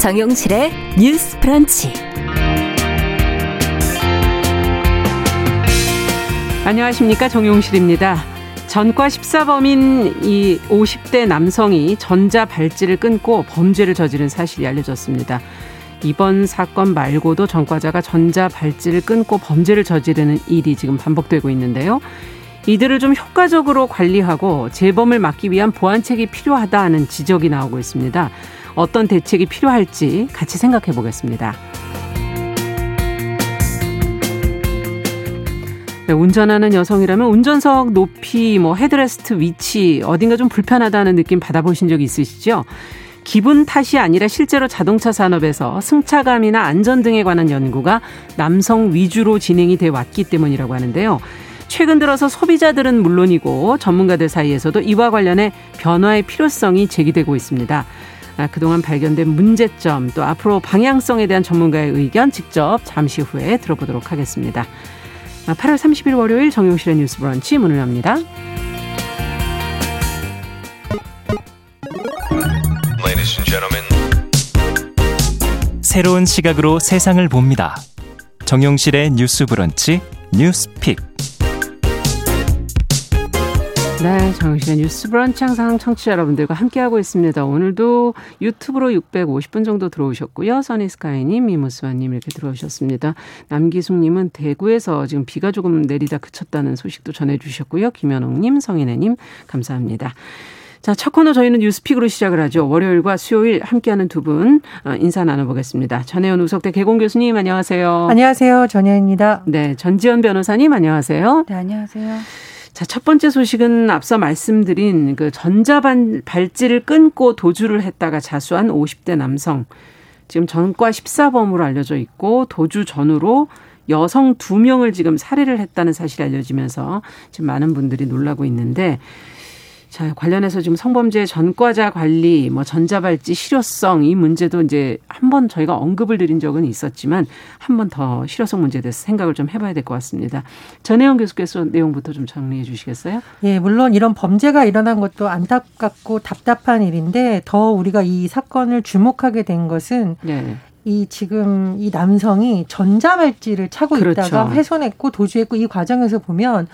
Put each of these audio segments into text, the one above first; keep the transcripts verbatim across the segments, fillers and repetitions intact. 정용실의 뉴스 브런치. 안녕하십니까, 정용실입니다. 전과 십사범인 이 오십 대 남성이 전자발찌를 끊고 범죄를 저지른 사실이 알려졌습니다. 이번 사건 말고도 전과자가 전자발찌를 끊고 범죄를 저지르는 일이 지금 반복되고 있는데요. 이들을 좀 효과적으로 관리하고 재범을 막기 위한 보완책이 필요하다는 지적이 나오고 있습니다. 어떤 대책이 필요할지 같이 생각해 보겠습니다. 네, 운전하는 여성이라면 운전석 높이, 뭐 헤드레스트 위치, 어딘가 좀 불편하다는 느낌 받아보신 적 있으시죠? 기분 탓이 아니라 실제로 자동차 산업에서 승차감이나 안전 등에 관한 연구가 남성 위주로 진행이 돼 왔기 때문이라고 하는데요. 최근 들어서 소비자들은 물론이고 전문가들 사이에서도 이와 관련해 변화의 필요성이 제기되고 있습니다. 아, 그동안 발견된 문제점, 또 앞으로 방향성에 대한 전문가의 의견 직접 잠시 후에 들어보도록 하겠습니다. 아, 팔월 삼십일 월요일 정용실의 뉴스 브런치 문을 엽니다. Ladies and gentlemen. 새로운 시각으로 세상을 봅니다. 정용실의 뉴스 브런치 뉴스픽. 네, 정영실의 뉴스 브런치 항상 청취자 여러분들과 함께하고 있습니다. 오늘도 유튜브로 육백오십 분 정도 들어오셨고요. 써니스카이님, 미모스와님 이렇게 들어오셨습니다. 남기숙님은 대구에서 지금 비가 조금 내리다 그쳤다는 소식도 전해주셨고요. 김현옥님, 성인애님 감사합니다. 자, 첫 코너 저희는 뉴스픽으로 시작을 하죠. 월요일과 수요일 함께하는 두 분 인사 나눠보겠습니다. 전혜연 우석대 개공 교수님 안녕하세요. 안녕하세요. 전혜연입니다. 네, 전지현 변호사님 안녕하세요. 네, 안녕하세요. 자, 첫 번째 소식은 앞서 말씀드린 그 전자발찌를 끊고 도주를 했다가 자수한 오십 대 남성. 지금 전과 십사범으로 알려져 있고 도주 전후로 여성 두 명을 지금 살해를 했다는 사실이 알려지면서 지금 많은 분들이 놀라고 있는데, 자, 관련해서 지금 성범죄 전과자 관리, 뭐 전자발찌 실효성 이 문제도 이제 한번 저희가 언급을 드린 적은 있었지만 한 번 더 실효성 문제에 대해서 생각을 좀 해봐야 될 것 같습니다. 전혜영 교수께서 내용부터 좀 정리해 주시겠어요? 예, 물론 이런 범죄가 일어난 것도 안타깝고 답답한 일인데 더 우리가 이 사건을 주목하게 된 것은 네. 이 지금 이 남성이 전자발찌를 차고 그렇죠. 있다가 훼손했고 도주했고 이 과정에서 보면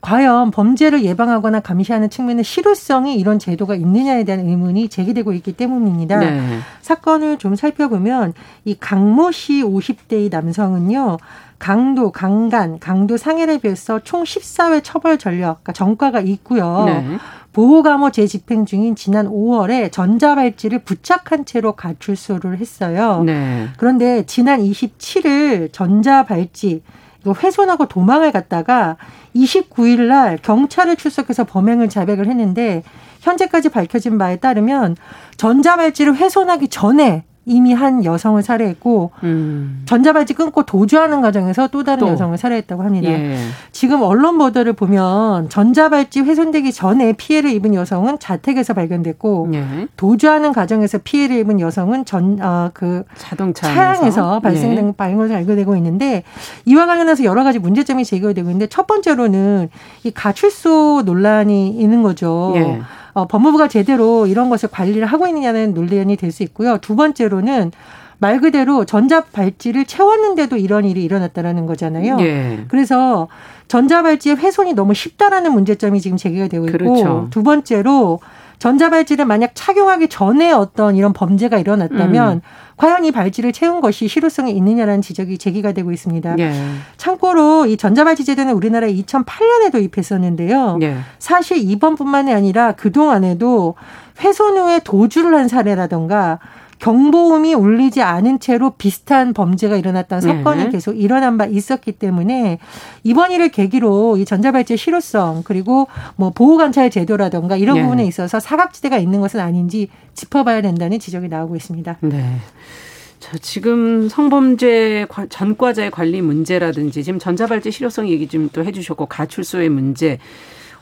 과연 범죄를 예방하거나 감시하는 측면의 실효성이 이런 제도가 있느냐에 대한 의문이 제기되고 있기 때문입니다. 네. 사건을 좀 살펴보면 이 강모 씨 오십 대의 남성은요. 강도, 강간, 강도 상해를 비해서 총 십사 회 처벌 전력, 그러니까 전과가 있고요. 네. 보호감호 재집행 중인 지난 오월에 전자발찌를 부착한 채로 가출소를 했어요. 네. 그런데 지난 이십칠일 전자발찌 이거 훼손하고 도망을 갔다가 이십구일 날 경찰에 출석해서 범행을 자백을 했는데 현재까지 밝혀진 바에 따르면 전자발찌를 훼손하기 전에 이미 한 여성을 살해했고 음. 전자발찌 끊고 도주하는 과정에서 또 다른 또. 여성을 살해했다고 합니다. 예. 지금 언론 보도를 보면 전자발찌 훼손되기 전에 피해를 입은 여성은 자택에서 발견됐고 예. 도주하는 과정에서 피해를 입은 여성은 전, 어, 그 자동차 차량에서 발생된 예. 발견을 알게 되고 있는데 이와 관련해서 여러 가지 문제점이 제기되고 있는데 첫 번째로는 이 가출소 논란이 있는 거죠. 예. 어, 법무부가 제대로 이런 것을 관리를 하고 있느냐는 논란이 될 수 있고요. 두 번째로는 말 그대로 전자발찌를 채웠는데도 이런 일이 일어났다라는 거잖아요. 예. 그래서 전자발찌의 훼손이 너무 쉽다라는 문제점이 지금 제기가 되고 있고 그렇죠. 두 번째로 전자발찌를 만약 착용하기 전에 어떤 이런 범죄가 일어났다면 음. 과연 이 발찌를 채운 것이 실효성이 있느냐라는 지적이 제기가 되고 있습니다. 예. 참고로 이 전자발찌 제도는 우리나라에 이천팔 년에 도입했었는데요. 예. 사실 이번뿐만이 아니라 그동안에도 훼손 후에 도주를 한 사례라든가 경보음이 울리지 않은 채로 비슷한 범죄가 일어났던 사건이 네. 계속 일어난 바 있었기 때문에 이번 일을 계기로 이 전자발찌의 실효성 그리고 뭐 보호관찰 제도라든가 이런 네. 부분에 있어서 사각지대가 있는 것은 아닌지 짚어봐야 된다는 지적이 나오고 있습니다. 네. 저 지금 성범죄 전과자의 관리 문제라든지 지금 전자발찌 실효성 얘기 좀 또 해주셨고 가출소의 문제.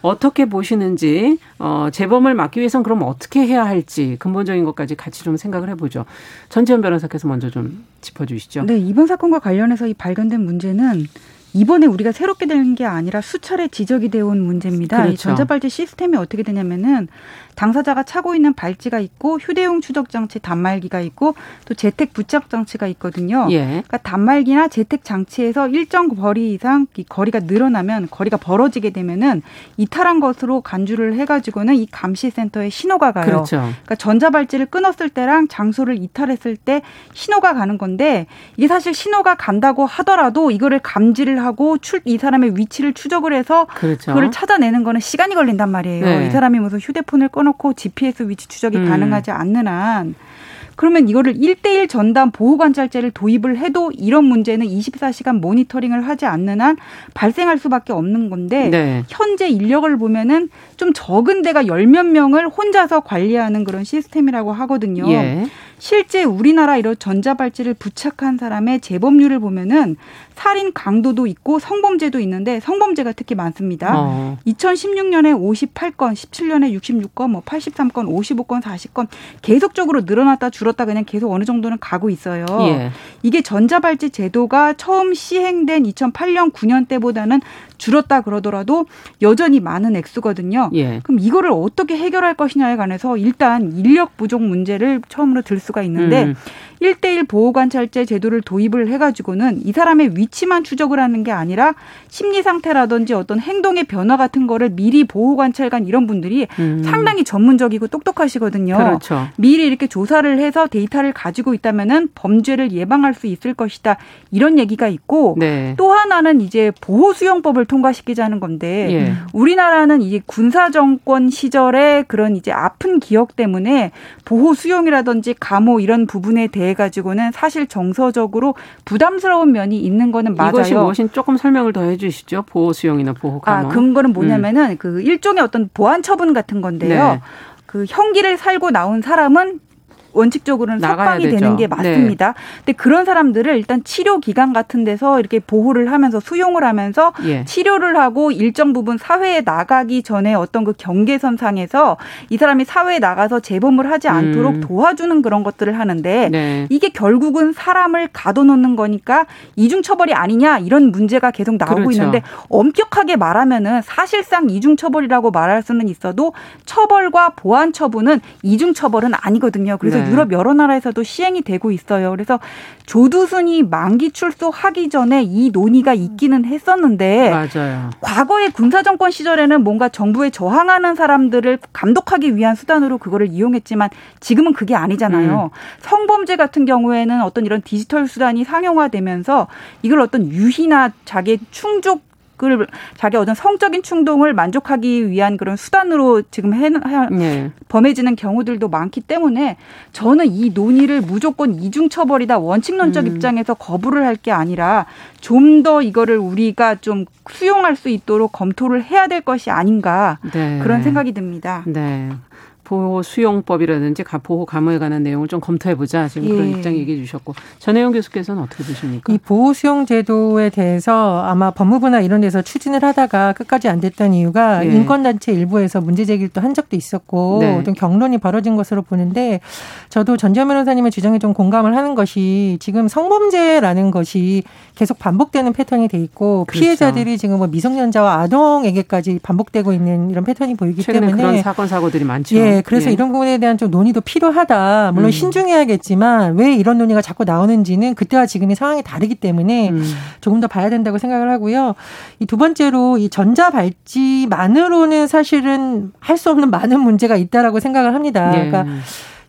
어떻게 보시는지, 어, 재범을 막기 위해서는 그럼 어떻게 해야 할지 근본적인 것까지 같이 좀 생각을 해보죠. 전지현 변호사께서 먼저 좀 짚어주시죠. 네, 이번 사건과 관련해서 이 발견된 문제는 이번에 우리가 새롭게 된 게 아니라 수차례 지적이 되어 온 문제입니다. 그렇죠. 이 전자발찌 시스템이 어떻게 되냐면은 당사자가 차고 있는 발찌가 있고 휴대용 추적장치 단말기가 있고 또 재택 부착장치가 있거든요. 예. 그러니까 단말기나 재택 장치에서 일정 거리 이상 거리가 늘어나면 거리가 벌어지게 되면은 이탈한 것으로 간주를 해가지고는 이 감시센터에 신호가 가요. 그렇죠. 그러니까 전자발찌를 끊었을 때랑 장소를 이탈했을 때 신호가 가는 건데 이게 사실 신호가 간다고 하더라도 이거를 감지를 하고 출, 이 사람의 위치를 추적을 해서 그렇죠. 그걸 찾아내는 거는 시간이 걸린단 말이에요. 네. 이 사람이 무슨 휴대폰을 꺼놓고 지피에스 위치 추적이 음. 가능하지 않는 한 그러면 이거를 일 대일 전담 보호관찰제를 도입을 해도 이런 문제는 이십사 시간 모니터링을 하지 않는 한 발생할 수밖에 없는 건데 네. 현재 인력을 보면은 좀 적은 데가 열몇 명을 혼자서 관리하는 그런 시스템이라고 하거든요. 예. 실제 우리나라 이런 전자발찌를 부착한 사람의 재범률을 보면은 살인 강도도 있고 성범죄도 있는데 성범죄가 특히 많습니다. 어. 이천십육 년에 오십팔 건, 십칠 년에 육십육 건, 뭐 팔십삼 건, 오십오 건, 사십 건 계속적으로 늘어났다 줄었다 그냥 계속 어느 정도는 가고 있어요. 예. 이게 전자발찌 제도가 처음 시행된 이천팔 년, 구 년 때보다는 줄었다 그러더라도 여전히 많은 액수거든요. 예. 그럼 이거를 어떻게 해결할 것이냐에 관해서 일단 인력 부족 문제를 처음으로 들 수가 있는데 음. 일 대일 보호관찰제 제도를 도입을 해가지고는 이 사람의 위치만 추적을 하는 게 아니라 심리상태라든지 어떤 행동의 변화 같은 거를 미리 보호관찰관 이런 분들이 음. 상당히 전문적이고 똑똑하시거든요. 그렇죠. 미리 이렇게 조사를 해서 데이터를 가지고 있다면은 범죄를 예방할 수 있을 것이다. 이런 얘기가 있고 네. 또 하나는 이제 보호수용법을 통과시키자는 건데 예. 우리나라는 이 군사정권 시절에 그런 이제 아픈 기억 때문에 보호수용이라든지 감호 이런 부분에 대해 가지고는 사실 정서적으로 부담스러운 면이 있는 거는 맞아요. 이것이 무엇인 조금 설명을 더 해 주시죠. 보호 수용이나 보호 감호. 아, 그거는 뭐냐면은 음. 그 일종의 어떤 보안 처분 같은 건데요. 네. 그 형기를 살고 나온 사람은 원칙적으로는 석방이 되죠. 되는 게 맞습니다. 네. 근데 그런 사람들을 일단 치료 기간 같은 데서 이렇게 보호를 하면서 수용을 하면서 예. 치료를 하고 일정 부분 사회에 나가기 전에 어떤 그 경계선 상에서 이 사람이 사회에 나가서 재범을 하지 않도록 음. 도와주는 그런 것들을 하는데 네. 이게 결국은 사람을 가둬놓는 거니까 이중처벌이 아니냐 이런 문제가 계속 나오고 그렇죠. 있는데 엄격하게 말하면은 사실상 이중처벌이라고 말할 수는 있어도 처벌과 보안 처분은 이중처벌은 아니거든요. 그래서 네. 유럽 여러 나라에서도 시행이 되고 있어요. 그래서 조두순이 만기 출소하기 전에 이 논의가 있기는 했었는데 맞아요. 과거에 군사정권 시절에는 뭔가 정부에 저항하는 사람들을 감독하기 위한 수단으로 그거를 이용했지만 지금은 그게 아니잖아요. 음. 성범죄 같은 경우에는 어떤 이런 디지털 수단이 상용화되면서 이걸 어떤 유희나 자기의 충족 그걸 자기 어떤 성적인 충동을 만족하기 위한 그런 수단으로 지금 해, 네. 범해지는 경우들도 많기 때문에 저는 이 논의를 무조건 이중처벌이다 원칙론적 음. 입장에서 거부를 할 게 아니라 좀 더 이거를 우리가 좀 수용할 수 있도록 검토를 해야 될 것이 아닌가 네. 그런 생각이 듭니다. 네. 보호 수용법이라든지 보호 감호에 관한 내용을 좀 검토해보자 지금 예. 그런 입장 얘기해 주셨고 전혜영 교수께서는 어떻게 보십니까? 이 보호 수용 제도에 대해서 아마 법무부나 이런 데서 추진을 하다가 끝까지 안 됐던 이유가 예. 인권단체 일부에서 문제 제기를 또 한 적도 있었고 네. 어떤 격론이 벌어진 것으로 보는데 저도 전지현 변호사님의 주장에 좀 공감을 하는 것이 지금 성범죄라는 것이 계속 반복되는 패턴이 돼 있고 그렇죠. 피해자들이 지금 뭐 미성년자와 아동에게까지 반복되고 있는 이런 패턴이 보이기 최근에 때문에 그런 사건 사고들이 많죠. 예. 그래서 네. 이런 부분에 대한 좀 논의도 필요하다. 물론 음. 신중해야겠지만 왜 이런 논의가 자꾸 나오는지는 그때와 지금의 상황이 다르기 때문에 음. 조금 더 봐야 된다고 생각을 하고요. 이 두 번째로 이 전자발찌만으로는 사실은 할 수 없는 많은 문제가 있다라고 생각을 합니다. 네. 그러니까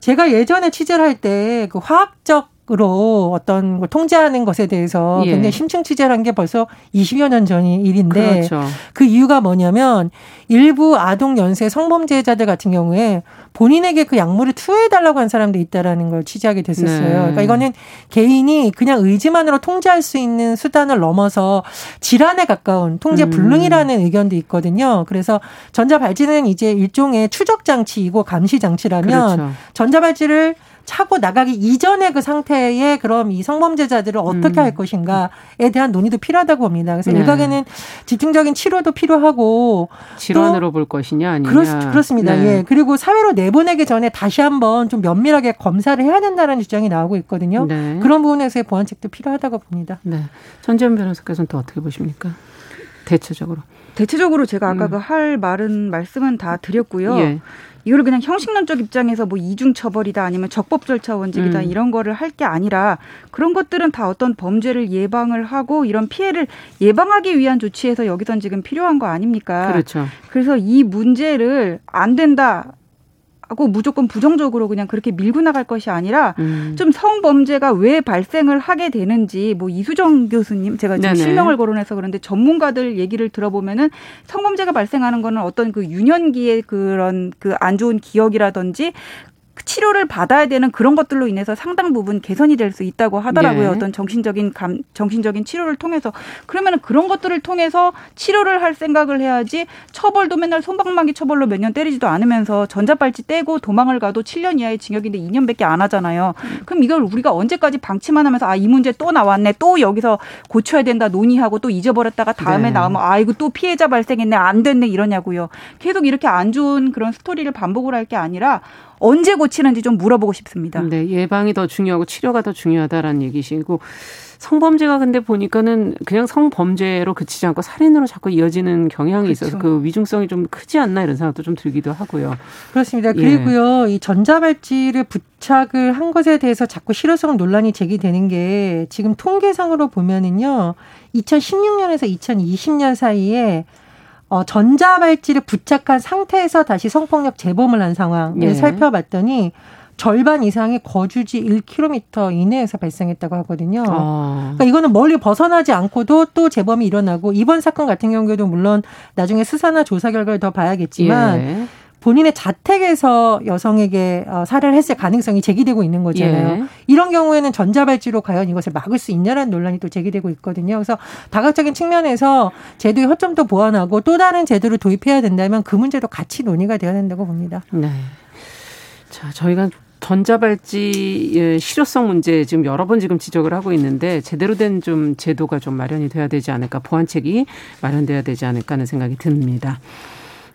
제가 예전에 취재를 할 때 그 화학적 으로 어떤 걸 통제하는 것에 대해서 예. 굉장히 심층 취재를 한 게 벌써 이십여 년 전이 일인데 그렇죠. 그 이유가 뭐냐면 일부 아동 연쇄 성범죄자들 같은 경우에 본인에게 그 약물을 투여해달라고 한 사람도 있다라는 걸 취재하게 됐었어요. 네. 그러니까 이거는 개인이 그냥 의지만으로 통제할 수 있는 수단을 넘어서 질환에 가까운 통제 불능이라는 음. 의견도 있거든요. 그래서 전자발찌는 이제 일종의 추적 장치이고 감시 장치라면 그렇죠. 전자발찌를 차고 나가기 이전의 그 상태에 그럼 이 성범죄자들을 어떻게 음. 할 것인가에 대한 논의도 필요하다고 봅니다. 그래서 네. 일각에는 집중적인 치료도 필요하고 질환으로 볼 것이냐 아니냐. 그렇, 그렇습니다. 네. 예. 그리고 사회로 내보내기 전에 다시 한번 좀 면밀하게 검사를 해야 된다는 주장이 나오고 있거든요. 네. 그런 부분에서의 보완책도 필요하다고 봅니다. 네. 전지현 변호사께서는 또 어떻게 보십니까? 대체적으로. 대체적으로 제가 아까 음. 그 할 말은 말씀은 다 드렸고요. 예. 이걸 그냥 형식론적 입장에서 뭐 이중처벌이다 아니면 적법절차 원칙이다 음. 이런 거를 할 게 아니라 그런 것들은 다 어떤 범죄를 예방을 하고 이런 피해를 예방하기 위한 조치에서 여기선 지금 필요한 거 아닙니까? 그렇죠. 그래서 이 문제를 안 된다. 하고 무조건 부정적으로 그냥 그렇게 밀고 나갈 것이 아니라 음. 좀 성범죄가 왜 발생을 하게 되는지 뭐 이수정 교수님 제가 지금 네네. 실명을 거론해서 그런데 전문가들 얘기를 들어보면은 성범죄가 발생하는 거는 어떤 그 유년기의 그런 그 안 좋은 기억이라든지 치료를 받아야 되는 그런 것들로 인해서 상당 부분 개선이 될 수 있다고 하더라고요. 네. 어떤 정신적인 감, 정신적인 치료를 통해서. 그러면 그런 것들을 통해서 치료를 할 생각을 해야지 처벌도 맨날 솜방망이 처벌로 몇 년 때리지도 않으면서 전자발찌 떼고 도망을 가도 칠 년 이하의 징역인데 이 년밖에 안 하잖아요. 그럼 이걸 우리가 언제까지 방치만 하면서 아, 이 문제 또 나왔네. 또 여기서 고쳐야 된다 논의하고 또 잊어버렸다가 다음에 네. 나오면 아, 이거 또 피해자 발생했네. 안 됐네. 이러냐고요. 계속 이렇게 안 좋은 그런 스토리를 반복을 할 게 아니라 언제 고치는지 좀 물어보고 싶습니다. 네, 예방이 더 중요하고 치료가 더 중요하다라는 얘기시고 성범죄가 근데 보니까는 그냥 성범죄로 그치지 않고 살인으로 자꾸 이어지는 경향이 그렇죠. 있어서 그 위중성이 좀 크지 않나 이런 생각도 좀 들기도 하고요. 그렇습니다. 그리고요. 예. 이 전자발찌를 부착을 한 것에 대해서 자꾸 실효성 논란이 제기되는 게 지금 통계상으로 보면은요. 이천십육 년에서 이천이십 년 사이에 어, 전자발찌를 부착한 상태에서 다시 성폭력 재범을 한 상황을 네. 살펴봤더니 절반 이상이 거주지 일 킬로미터 이내에서 발생했다고 하거든요. 아. 그러니까 이거는 멀리 벗어나지 않고도 또 재범이 일어나고 이번 사건 같은 경우에도 물론 나중에 수사나 조사 결과를 더 봐야겠지만 예. 본인의 자택에서 여성에게 살해를 했을 가능성이 제기되고 있는 거잖아요. 예. 이런 경우에는 전자발찌로 과연 이것을 막을 수 있냐라는 논란이 또 제기되고 있거든요. 그래서 다각적인 측면에서 제도의 허점도 보완하고 또 다른 제도를 도입해야 된다면 그 문제도 같이 논의가 되어야 된다고 봅니다. 네. 자, 저희가 전자발찌 실효성 문제 지금 여러 번 지금 지적을 하고 있는데 제대로 된 좀 제도가 좀 마련이 돼야 되지 않을까, 보완책이 마련돼야 되지 않을까 하는 생각이 듭니다.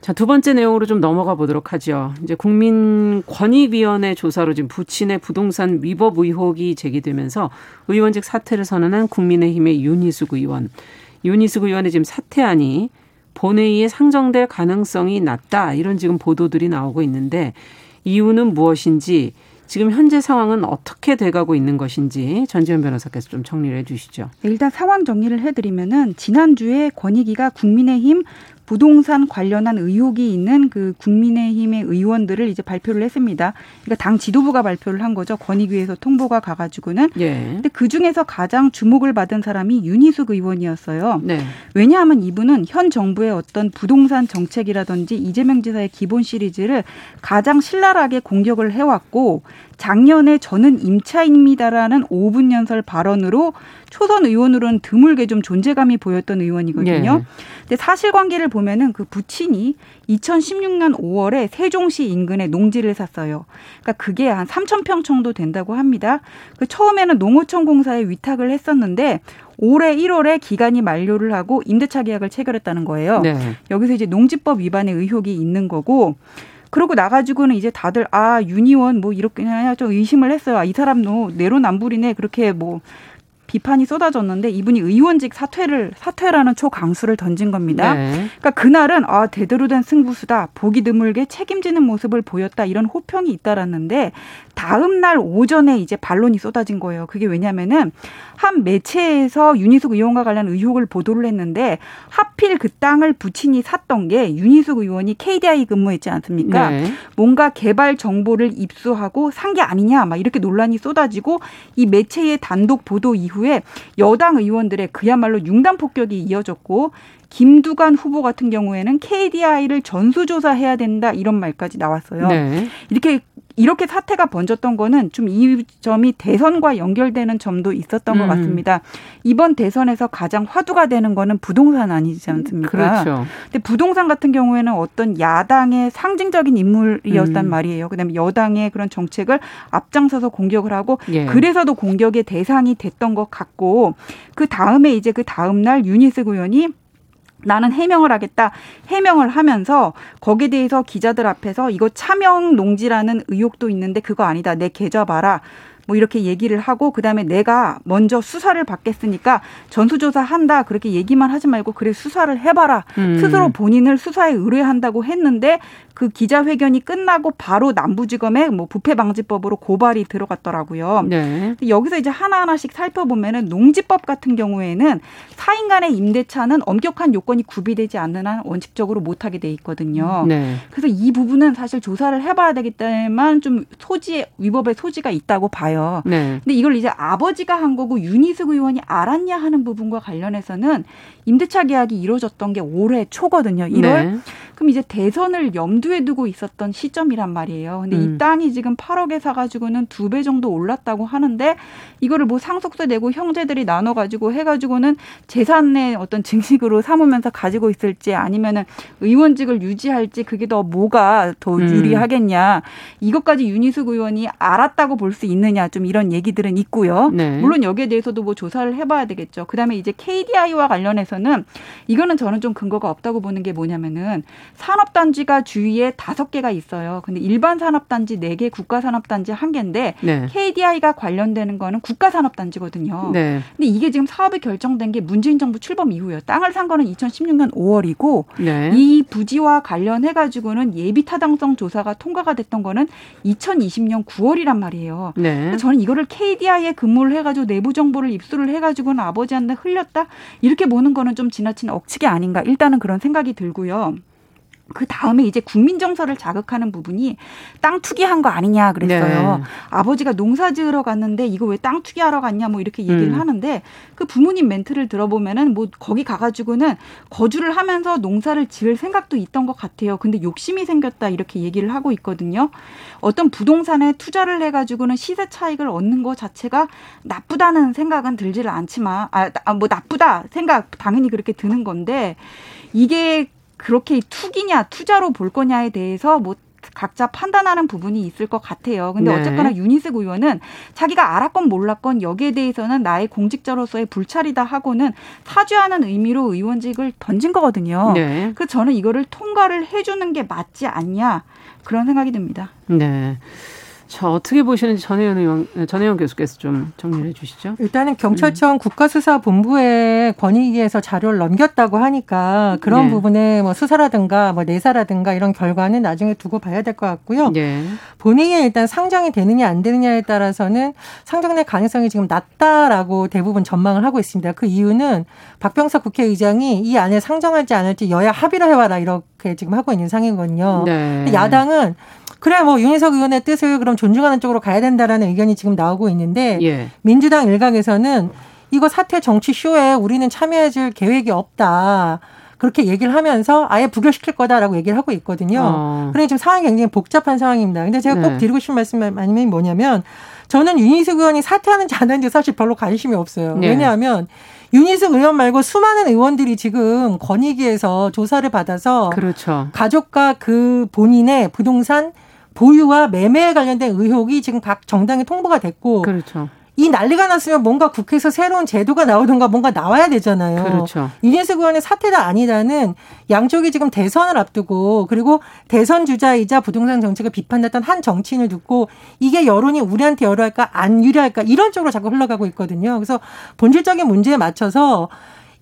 자, 두 번째 내용으로 좀 넘어가 보도록 하죠. 이제 국민권익위원회 조사로 지금 부친의 부동산 위법 의혹이 제기되면서 의원직 사퇴를 선언한 국민의힘의 윤희숙 의원. 윤희숙 의원의 지금 사퇴안이 본회의에 상정될 가능성이 낮다. 이런 지금 보도들이 나오고 있는데 이유는 무엇인지 지금 현재 상황은 어떻게 돼가고 있는 것인지 전지현 변호사께서 좀 정리를 해 주시죠. 일단 상황 정리를 해드리면은 지난주에 권익위가 국민의힘 부동산 관련한 의혹이 있는 그 국민의힘의 의원들을 이제 발표를 했습니다. 그러니까 당 지도부가 발표를 한 거죠. 권익위에서 통보가 가가지고는. 예. 근데 그 중에서 가장 주목을 받은 사람이 윤희숙 의원이었어요. 네. 왜냐하면 이분은 현 정부의 어떤 부동산 정책이라든지 이재명 지사의 기본 시리즈를 가장 신랄하게 공격을 해왔고 작년에 저는 임차입니다라는 오 분 연설 발언으로 초선 의원으로는 드물게 좀 존재감이 보였던 의원이거든요. 예. 근데 사실관계를 보면은 그 부친이 이천십육 년 오월에 세종시 인근에 농지를 샀어요. 그러니까 그게 한 삼천 평 정도 된다고 합니다. 그 처음에는 농어촌 공사에 위탁을 했었는데 올해 일월에 기간이 만료를 하고 임대차 계약을 체결했다는 거예요. 네. 여기서 이제 농지법 위반의 의혹이 있는 거고. 그러고 나가지고는 이제 다들 아, 윤희원 뭐 이렇게 좀 의심을 했어요. 아, 이 사람도 내로남불이네. 그렇게 뭐 비판이 쏟아졌는데 이분이 의원직 사퇴를 사퇴라는 초강수를 던진 겁니다. 네. 그러니까 그날은 아, 대대로 된 승부수다. 보기 드물게 책임지는 모습을 보였다. 이런 호평이 잇따랐는데 다음 날 오전에 이제 반론이 쏟아진 거예요. 그게 왜냐면은 한 매체에서 윤희숙 의원과 관련 의혹을 보도를 했는데 하필 그 땅을 부친이 샀던 게 윤희숙 의원이 케이디아이 근무했지 않습니까? 네. 뭔가 개발 정보를 입수하고 산 게 아니냐 막 이렇게 논란이 쏟아지고 이 매체의 단독 보도 이후에 여당 의원들의 그야말로 융단 폭격이 이어졌고 김두관 후보 같은 경우에는 케이디아이를 전수조사해야 된다 이런 말까지 나왔어요. 네. 이렇게 이렇게 사태가 번졌던 거는 좀 이 점이 대선과 연결되는 점도 있었던 음. 것 같습니다. 이번 대선에서 가장 화두가 되는 거는 부동산 아니지 않습니까? 그렇죠. 근데 부동산 같은 경우에는 어떤 야당의 상징적인 인물이었단 음. 말이에요. 그다음에 여당의 그런 정책을 앞장서서 공격을 하고 예. 그래서도 공격의 대상이 됐던 것 같고 그 다음에 이제 그 다음 날 윤희숙 의원이 나는 해명을 하겠다. 해명을 하면서 거기에 대해서 기자들 앞에서 이거 차명 농지라는 의혹도 있는데 그거 아니다. 내 계좌 봐라. 뭐 이렇게 얘기를 하고 그다음에 내가 먼저 수사를 받겠으니까 전수조사한다. 그렇게 얘기만 하지 말고 그래 수사를 해봐라. 음. 스스로 본인을 수사에 의뢰한다고 했는데 그 기자회견이 끝나고 바로 남부지검에 뭐 부패방지법으로 고발이 들어갔더라고요. 네. 여기서 이제 하나하나씩 살펴보면은 농지법 같은 경우에는 사 인 간의 임대차는 엄격한 요건이 구비되지 않는 한 원칙적으로 못하게 돼 있거든요. 네. 그래서 이 부분은 사실 조사를 해봐야 되기 때문에 좀 소지에, 위법의 소지가 있다고 봐요. 네. 근데 이걸 이제 아버지가 한 거고 윤희숙 의원이 알았냐 하는 부분과 관련해서는 임대차 계약이 이루어졌던 게 올해 초거든요. 일월. 네. 그럼 이제 대선을 염두에 두고 있었던 시점이란 말이에요. 근데 음. 이 땅이 지금 팔억에 사가지고는 두 배 정도 올랐다고 하는데 이거를 뭐 상속세 내고 형제들이 나눠가지고 해가지고는 재산의 어떤 증식으로 삼으면서 가지고 있을지 아니면은 의원직을 유지할지 그게 더 뭐가 더 유리하겠냐. 음. 이것까지 윤희숙 의원이 알았다고 볼 수 있느냐 좀 이런 얘기들은 있고요. 네. 물론 여기에 대해서도 뭐 조사를 해봐야 되겠죠. 그다음에 이제 케이디아이와 관련해서는 이거는 저는 좀 근거가 없다고 보는 게 뭐냐면은 산업단지가 주위에 다섯 개가 있어요. 근데 일반 산업단지 네 개, 국가산업단지 한 개인데 네. 케이디아이가 관련되는 거는 국가산업단지거든요. 네. 근데 이게 지금 사업이 결정된 게 문재인 정부 출범 이후예요. 땅을 산 거는 이천십육 년 오월이고 네. 이 부지와 관련해가지고는 예비 타당성 조사가 통과가 됐던 거는 이천이십 년 구월이란 말이에요. 네. 저는 이거를 케이디아이에 근무를 해가지고 내부 정보를 입수를 해가지고는 아버지한테 흘렸다? 이렇게 보는 거는 좀 지나친 억측이 아닌가. 일단은 그런 생각이 들고요. 그 다음에 이제 국민 정서를 자극하는 부분이 땅 투기한 거 아니냐 그랬어요. 네. 아버지가 농사 지으러 갔는데 이거 왜 땅 투기하러 갔냐 뭐 이렇게 얘기를 음. 하는데 그 부모님 멘트를 들어보면은 뭐 거기 가가지고는 거주를 하면서 농사를 지을 생각도 있던 것 같아요. 근데 욕심이 생겼다 이렇게 얘기를 하고 있거든요. 어떤 부동산에 투자를 해가지고는 시세 차익을 얻는 것 자체가 나쁘다는 생각은 들지를 않지만, 아, 뭐 나쁘다 생각 당연히 그렇게 드는 건데 이게 그렇게 투기냐 투자로 볼 거냐에 대해서 뭐 각자 판단하는 부분이 있을 것 같아요. 근데 네. 어쨌거나 윤희숙 의원은 자기가 알았건 몰랐건 여기에 대해서는 나의 공직자로서의 불찰이다 하고는 사죄하는 의미로 의원직을 던진 거거든요. 네. 그래서 저는 이거를 통과를 해주는 게 맞지 않냐 그런 생각이 듭니다. 네. 자, 어떻게 보시는지 전혜연 의원, 전혜연 교수께서 좀 정리를 해 주시죠. 일단은 경찰청 음. 국가수사본부에 권익위에서 자료를 넘겼다고 하니까 그런 네. 부분에 뭐 수사라든가 뭐 내사라든가 이런 결과는 나중에 두고 봐야 될 것 같고요. 네. 본회의에 일단 상정이 되느냐 안 되느냐에 따라서는 상정될 가능성이 지금 낮다라고 대부분 전망을 하고 있습니다. 그 이유는 박병석 국회의장이 이 안에 상정할지 안 할지 여야 합의를 해와라 이렇게 지금 하고 있는 상황이거든요. 네. 야당은 그래 뭐 윤희숙 의원의 뜻을 그럼 존중하는 쪽으로 가야 된다라는 의견이 지금 나오고 있는데 예. 민주당 일각에서는 이거 사태 정치 쇼에 우리는 참여해줄 계획이 없다. 그렇게 얘기를 하면서 아예 부결시킬 거다라고 얘기를 하고 있거든요. 어. 그러니 지금 상황이 굉장히 복잡한 상황입니다. 근데 제가 네. 꼭 드리고 싶은 말씀 아니면 뭐냐면 저는 윤희숙 의원이 사퇴하는지 안 하는지 사실 별로 관심이 없어요. 네. 왜냐하면 윤희숙 의원 말고 수많은 의원들이 지금 권익위에서 조사를 받아서 그렇죠. 가족과 그 본인의 부동산 보유와 매매에 관련된 의혹이 지금 각 정당에 통보가 됐고 그렇죠. 이 난리가 났으면 뭔가 국회에서 새로운 제도가 나오든가 뭔가 나와야 되잖아요. 그렇죠. 윤희숙 의원의 사태다 아니다는 양쪽이 지금 대선을 앞두고 그리고 대선 주자이자 부동산 정책을 비판했던 한 정치인을 듣고 이게 여론이 우리한테 유리할까 안 유리할까 이런 쪽으로 자꾸 흘러가고 있거든요. 그래서 본질적인 문제에 맞춰서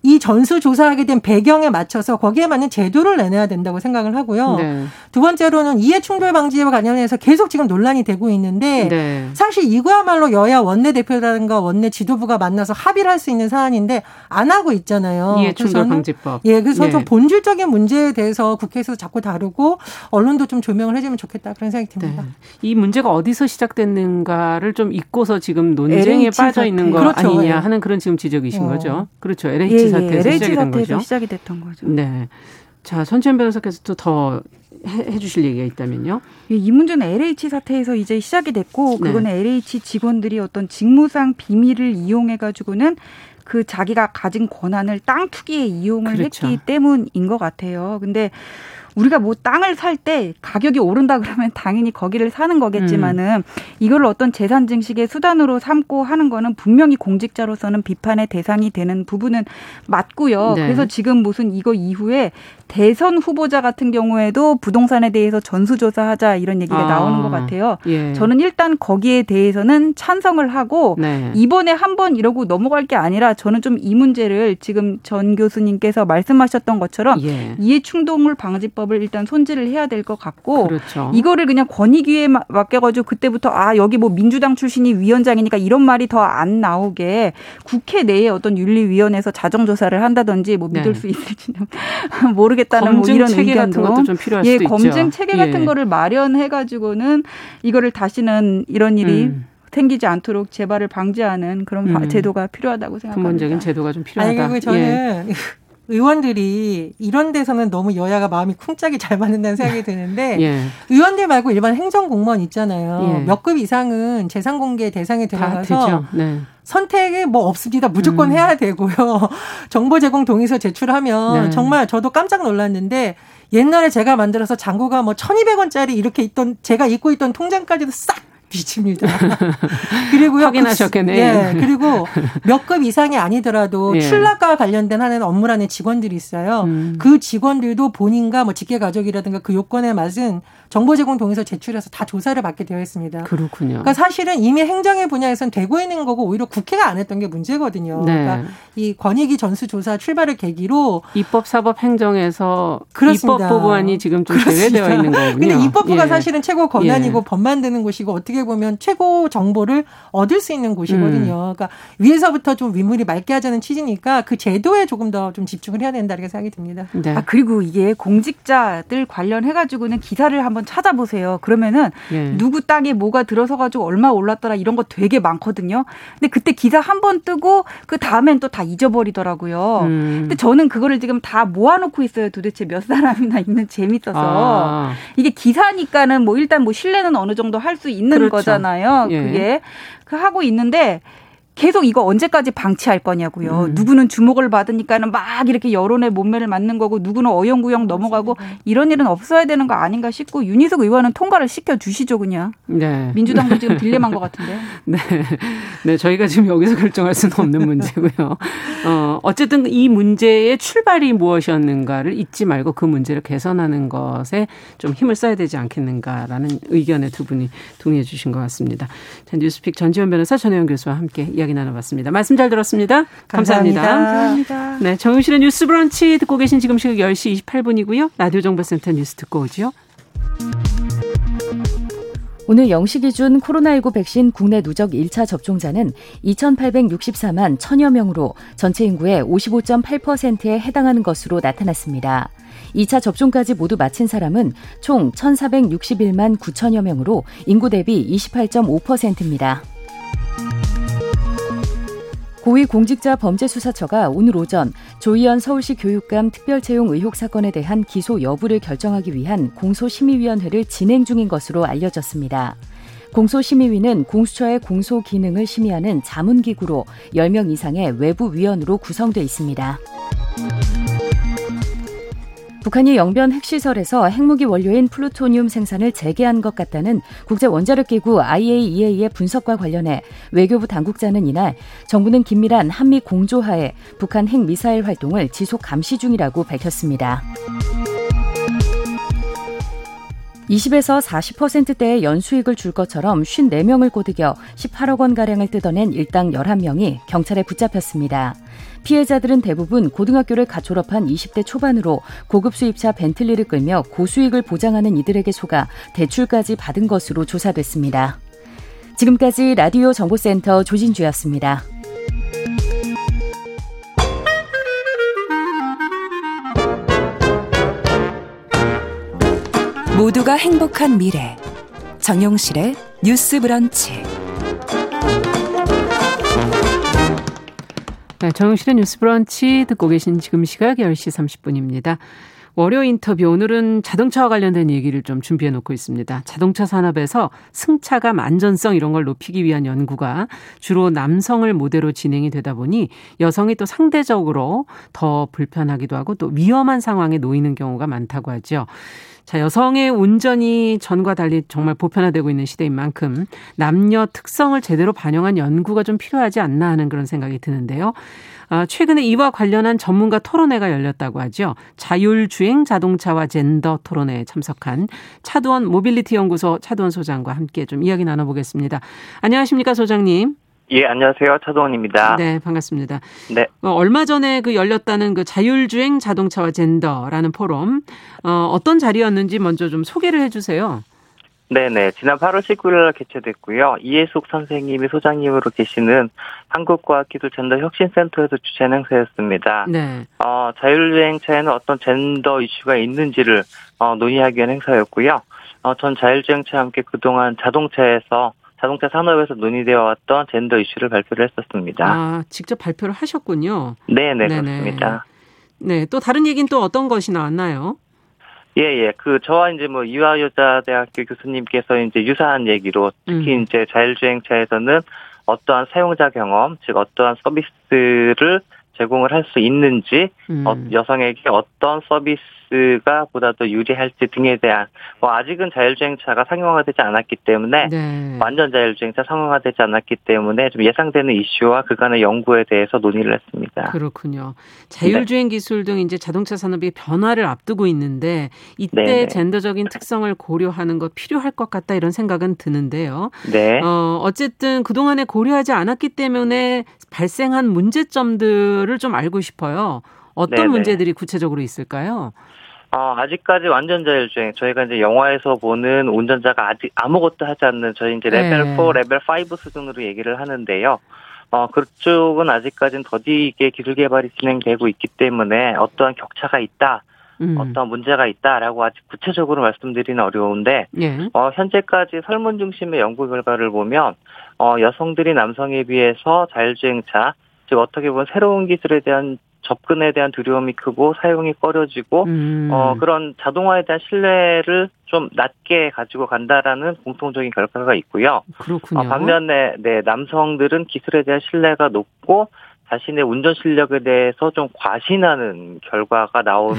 이 전수조사하게 된 배경에 맞춰서 거기에 맞는 제도를 내놔야 된다고 생각을 하고요. 네. 두 번째로는 이해충돌 방지와 관련해서 계속 지금 논란이 되고 있는데 네. 사실 이거야말로 여야 원내대표라든가 원내 지도부가 만나서 합의를 할 수 있는 사안인데 안 하고 있잖아요. 이해충돌 방지법. 예, 그래서 네. 좀 본질적인 문제에 대해서 국회에서 자꾸 다루고 언론도 좀 조명을 해주면 좋겠다 그런 생각이 듭니다. 네. 이 문제가 어디서 시작됐는가를 좀 잊고서 지금 논쟁에 빠져 있는 거 그렇죠. 아니냐 하는 그런 지금 지적이신 어. 거죠. 그렇죠. 엘에이치 예. 사태에서 예, 엘에이치 시작이 된 사태에서 거죠. 시작이 됐던 거죠. 네, 자, 전지현 변호사께서 또 더 해 주실 얘기가 있다면요. 이 문제는 엘에이치 사태에서 이제 시작이 됐고, 그거는 네. 엘에이치 직원들이 어떤 직무상 비밀을 이용해가지고는 그 자기가 가진 권한을 땅 투기에 이용을 그렇죠. 했기 때문인 것 같아요. 근데 우리가 뭐 땅을 살 때 가격이 오른다 그러면 당연히 거기를 사는 거겠지만은 음. 이걸 어떤 재산 증식의 수단으로 삼고 하는 거는 분명히 공직자로서는 비판의 대상이 되는 부분은 맞고요. 네. 그래서 지금 무슨 이거 이후에 대선 후보자 같은 경우에도 부동산에 대해서 전수조사하자 이런 얘기가 아, 나오는 것 같아요. 예. 저는 일단 거기에 대해서는 찬성을 하고 네. 이번에 한번 이러고 넘어갈 게 아니라 저는 좀 이 문제를 지금 전 교수님께서 말씀하셨던 것처럼 예. 이해충돌 방지법을 일단 손질을 해야 될 것 같고 그렇죠. 이거를 그냥 권익위에 맡겨가지고 그때부터 아 여기 뭐 민주당 출신이 위원장이니까 이런 말이 더 안 나오게 국회 내에 어떤 윤리위원회에서 자정조사를 한다든지 뭐 믿을 네. 수 있을지는 모르겠어요. 검증 뭐 체계 의견도. 같은 것도 좀 필요할 예, 수도 검증 있죠. 검증 체계 같은 예. 거를 마련해가지고는 이거를 다시는 이런 일이 음. 생기지 않도록 재발을 방지하는 그런 음. 제도가 필요하다고 생각합니다. 근본적인 제도가 좀 필요하다. 아니, 그 저는 예. 의원들이 이런 데서는 너무 여야가 마음이 쿵짝이 잘 맞는다는 생각이 드는데 예. 의원들 말고 일반 행정공무원 있잖아요. 예. 몇 급 이상은 재산공개 대상에 들어가서 네. 선택에 뭐 없습니다. 무조건 음. 해야 되고요. 정보 제공 동의서 제출하면 네. 정말 저도 깜짝 놀랐는데 옛날에 제가 만들어서 잔고가 뭐 천이백 원짜리 이렇게 있던 제가 입고 있던 통장까지도 싹 뒤집니다. 그리고요. 확인하셨겠네. 예. 그리고 몇 급 이상이 아니더라도 예. 출납과 관련된 하는 업무를 하는 직원들이 있어요. 음. 그 직원들도 본인과 뭐 직계 가족이라든가 그 요건에 맞은 정보 제공 동의서 제출해서 다 조사를 받게 되어 있습니다. 그렇군요. 그러니까 사실은 이미 행정의 분야에서는 되고 있는 거고 오히려 국회가 안 했던 게 문제거든요. 네. 그러니까 이 권익위 전수조사 출발을 계기로 입법, 사법, 행정에서 그렇습니다. 입법부 보완이 지금 좀 제외되어 있는 거군요. 근데 입법부가 예. 사실은 최고 권한이고 예. 법 만드는 곳이고 어떻게 보면 최고 정보를 얻을 수 있는 곳이거든요. 음. 그러니까 위에서부터 좀 위물이 맑게 하자는 취지니까 그 제도에 조금 더 좀 집중을 해야 된다 이렇게 생각이 듭니다. 네. 아 그리고 이게 공직자들 관련해 가지고는 기사를 한번 찾아보세요. 그러면은 예. 누구 땅에 뭐가 들어서 가지고 얼마 올랐더라 이런 거 되게 많거든요. 근데 그때 기사 한번 뜨고 그 다음엔 또 다 잊어버리더라고요. 음. 근데 저는 그거를 지금 다 모아놓고 있어요. 도대체 몇 사람이나 있는 재밌어서 아. 이게 기사니까는 뭐 일단 뭐 신뢰는 어느 정도 할 수 있는. 그렇죠. 거잖아요. 예. 그게 그 하고 있는데 계속 이거 언제까지 방치할 거냐고요. 음. 누구는 주목을 받으니까는 막 이렇게 여론의 몸매를 맞는 거고 누구는 어영구영 넘어가고 이런 일은 없어야 되는 거 아닌가 싶고 윤희숙 의원은 통과를 시켜주시죠 그냥. 네. 민주당도 지금 딜레마인 것 같은데. 네. 네. 저희가 지금 여기서 결정할 수는 없는 문제고요. 어, 어쨌든 이 문제의 출발이 무엇이었는가를 잊지 말고 그 문제를 개선하는 것에 좀 힘을 써야 되지 않겠는가라는 의견에 두 분이 동의해 주신 것 같습니다. 자, 뉴스픽 전지현 변호사 전혜연 교수와 함께 이야기 나눠봤습니다. 말씀 잘 들었습니다. 감사합니다. 감사합니다. 감사합니다. 네, 정용실의 뉴스 브런치 듣고 계신 지금 시각 열 시 이십팔 분이고요. 라디오 정보센터 뉴스 듣고 오죠. 오늘 영 시 기준 코로나십구 백신 국내 누적 일 차 접종자는 이천팔백육십사만 천여 명으로 전체 인구의 오십오 점 팔 퍼센트에 해당하는 것으로 나타났습니다. 이 차 접종까지 모두 마친 사람은 총 천사백육십일만 구천여 명으로 인구 대비 이십팔 점 오 퍼센트입니다. 고위공직자범죄수사처가 오늘 오전 조희연 서울시 교육감 특별채용 의혹 사건에 대한 기소 여부를 결정하기 위한 공소심의위원회를 진행 중인 것으로 알려졌습니다. 공소심의위는 공수처의 공소 기능을 심의하는 자문기구로 열 명 이상의 외부 위원으로 구성돼 있습니다. 북한이 영변 핵시설에서 핵무기 원료인 플루토늄 생산을 재개한 것 같다는 국제원자력기구 아이에이이에이의 분석과 관련해 외교부 당국자는 이날 정부는 긴밀한 한미 공조하에 북한 핵미사일 활동을 지속 감시 중이라고 밝혔습니다. 이십에서 사십 퍼센트대의 연수익을 줄 것처럼 오십사 명을 꼬드겨 십팔억 원가량을 뜯어낸 일당 열한 명이 경찰에 붙잡혔습니다. 피해자들은 대부분 고등학교를 갓 졸업한 이십 대 초반으로 고급 수입차 벤틀리를 끌며 고수익을 보장하는 이들에게 속아 대출까지 받은 것으로 조사됐습니다. 지금까지 라디오 정보센터 조진주였습니다. 모두가 행복한 미래 정용실의 뉴스 브런치. 네, 정용실의 뉴스 브런치 듣고 계신 지금 시각 열 시 삼십 분입니다. 월요 인터뷰, 오늘은 자동차와 관련된 얘기를 좀 준비해 놓고 있습니다. 자동차 산업에서 승차감, 안전성 이런 걸 높이기 위한 연구가 주로 남성을 모델로 진행이 되다 보니 여성이 또 상대적으로 더 불편하기도 하고 또 위험한 상황에 놓이는 경우가 많다고 하죠. 자, 여성의 운전이 전과 달리 정말 보편화되고 있는 시대인 만큼 남녀 특성을 제대로 반영한 연구가 좀 필요하지 않나 하는 그런 생각이 드는데요. 아, 최근에 이와 관련한 전문가 토론회가 열렸다고 하죠. 자율주행 자동차와 젠더 토론회에 참석한 차두원 모빌리티 연구소 차두원 소장과 함께 좀 이야기 나눠보겠습니다. 안녕하십니까, 소장님. 예, 안녕하세요. 차도원입니다. 네, 반갑습니다. 네. 어, 얼마 전에 그 열렸다는 그 자율주행 자동차와 젠더라는 포럼, 어, 어떤 자리였는지 먼저 좀 소개를 해주세요. 네네. 지난 팔월 십구일 개최됐고요. 이혜숙 선생님이 소장님으로 계시는 한국과학기술젠더혁신센터에서 주최한 행사였습니다. 네. 어, 자율주행차에는 어떤 젠더 이슈가 있는지를 어, 논의하기 위한 행사였고요. 어, 전 자율주행차와 함께 그동안 자동차에서 자동차 산업에서 논의되어 왔던 젠더 이슈를 발표를 했었습니다. 아, 직접 발표를 하셨군요. 네네, 네네. 그렇습니다. 네, 또 다른 얘기는 또 어떤 것이 나왔나요? 예, 예. 그, 저와 이제 뭐, 이화여자대학교 교수님께서 이제 유사한 얘기로 특히 음. 이제 자율주행차에서는 어떠한 사용자 경험, 즉 어떠한 서비스를 제공을 할 수 있는지, 음. 어, 여성에게 어떤 서비스가 보다 더 유리할지 등에 대한, 뭐 아직은 자율주행차가 상용화되지 않았기 때문에 네. 완전 자율주행차 상용화되지 않았기 때문에 좀 예상되는 이슈와 그간의 연구에 대해서 논의를 했습니다. 그렇군요. 자율주행 네. 기술 등 이제 자동차 산업이 변화를 앞두고 있는데 이때 네네. 젠더적인 특성을 고려하는 것 필요할 것 같다 이런 생각은 드는데요. 네. 어, 어쨌든 그동안에 고려하지 않았기 때문에 발생한 문제점들 를 좀 알고 싶어요. 어떤 네네. 문제들이 구체적으로 있을까요? 어, 아직까지 완전 자율주행. 저희가 이제 영화에서 보는 운전자가 아직 아무것도 하지 않는 저희 이제 레벨 네. 사, 레벨 오 수준으로 얘기를 하는데요. 어, 그쪽은 아직까지는 더디게 기술 개발이 진행되고 있기 때문에 어떠한 격차가 있다. 음. 어떤 문제가 있다라고 아직 구체적으로 말씀드리는 어려운데 예. 어, 현재까지 설문 중심의 연구 결과를 보면 어, 여성들이 남성에 비해서 자율주행차 즉 어떻게 보면 새로운 기술에 대한 접근에 대한 두려움이 크고 사용이 꺼려지고 음. 어, 그런 자동화에 대한 신뢰를 좀 낮게 가지고 간다라는 공통적인 결과가 있고요. 그렇군요. 어, 반면에 네, 남성들은 기술에 대한 신뢰가 높고 자신의 운전 실력에 대해서 좀 과신하는 결과가 나온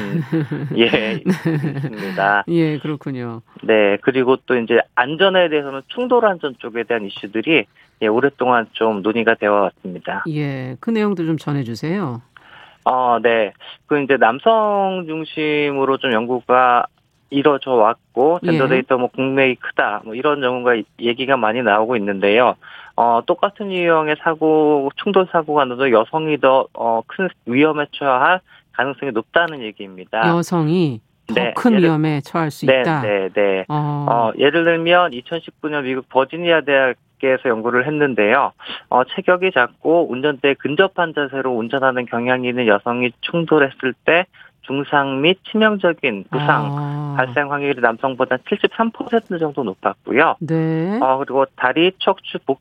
예 있습니다. 예, 그렇군요. 네, 그리고 또 이제 안전에 대해서는 충돌 안전 쪽에 대한 이슈들이 예, 오랫동안 좀 논의가 되어 왔습니다. 예, 그 내용도 좀 전해주세요. 어, 네. 그 이제 남성 중심으로 좀 연구가 이뤄져 왔고, 젠더 데이터 예. 뭐 공맥이 크다, 뭐 이런 연구가 얘기가 많이 나오고 있는데요. 어, 똑같은 유형의 사고, 충돌 사고가 나도 여성이 더, 어, 큰 위험에 처할 가능성이 높다는 얘기입니다. 여성이? 더 큰 네, 위험에 처할 수 네, 있다. 네, 네. 어. 어, 예를 들면 이천십구년 미국 버지니아 대학에서 연구를 했는데요. 어, 체격이 작고 운전대에 근접한 자세로 운전하는 경향이 있는 여성이 충돌했을 때 중상 및 치명적인 부상 아. 발생 확률이 남성보다 칠십삼 퍼센트 정도 높았고요. 네. 어, 그리고 다리, 척추, 복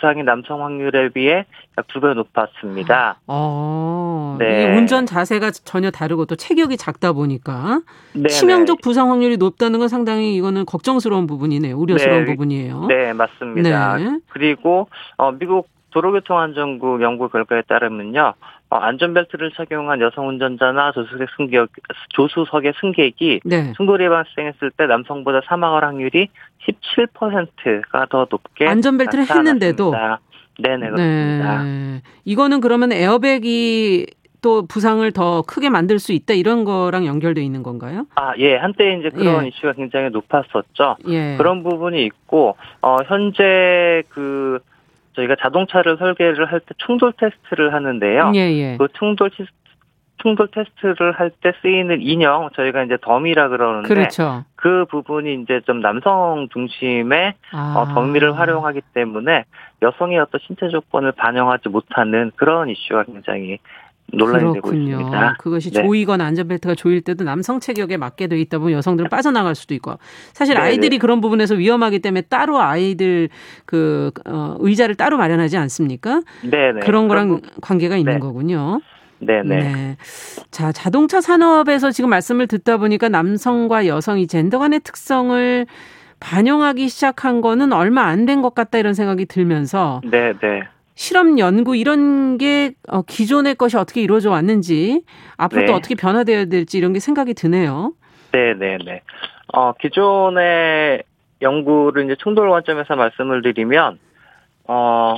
부상이 남성 확률에 비해 약 두 배 높았습니다. 어, 네. 운전 자세가 전혀 다르고 또 체격이 작다 보니까 네네. 치명적 부상 확률이 높다는 건 상당히 이거는 걱정스러운 부분이네요. 우려스러운 네. 부분이에요. 네, 맞습니다. 네. 그리고 어, 미국 도로교통안전국 연구 결과에 따르면요. 어, 안전벨트를 착용한 여성 운전자나 조수석 승객, 조수석의 승객이 네. 충돌이 발생했을 때 남성보다 사망할 확률이 십칠 퍼센트가 더 높게 안전벨트를 나타났습니다. 했는데도 네네 그렇습니다. 네. 이거는 그러면 에어백이 또 부상을 더 크게 만들 수 있다 이런 거랑 연결되어 있는 건가요? 아, 예. 한때 이제 그런 예. 이슈가 굉장히 높았었죠. 예. 그런 부분이 있고 어, 현재 그 저희가 자동차를 설계를 할 때 충돌 테스트를 하는데요. 예, 예. 그 충돌 충돌 테스트를 할 때 쓰이는 인형 저희가 이제 덤이라 그러는데 그렇죠. 그 부분이 이제 좀 남성 중심의 아. 어, 덤이를 활용하기 때문에 여성의 어떤 신체 조건을 반영하지 못하는 그런 이슈가 굉장히 논란이 되고 있습니다. 그것이 네. 조이거나 안전벨트가 조일 때도 남성 체격에 맞게 돼 있다 보면 여성들은 빠져나갈 수도 있고 사실 네네. 아이들이 그런 부분에서 위험하기 때문에 따로 아이들 그 어, 의자를 따로 마련하지 않습니까? 네네. 그런 거랑 그럼, 관계가 있는 네. 거군요. 네네. 네. 자, 자동차 산업에서 지금 말씀을 듣다 보니까 남성과 여성 이 젠더 간의 특성을 반영하기 시작한 거는 얼마 안 된 것 같다 이런 생각이 들면서 네네. 실험 연구 이런 게 기존의 것이 어떻게 이루어져 왔는지 앞으로 네. 또 어떻게 변화되어야 될지 이런 게 생각이 드네요. 네네네. 어, 기존의 연구를 이제 충돌 관점에서 말씀을 드리면 어,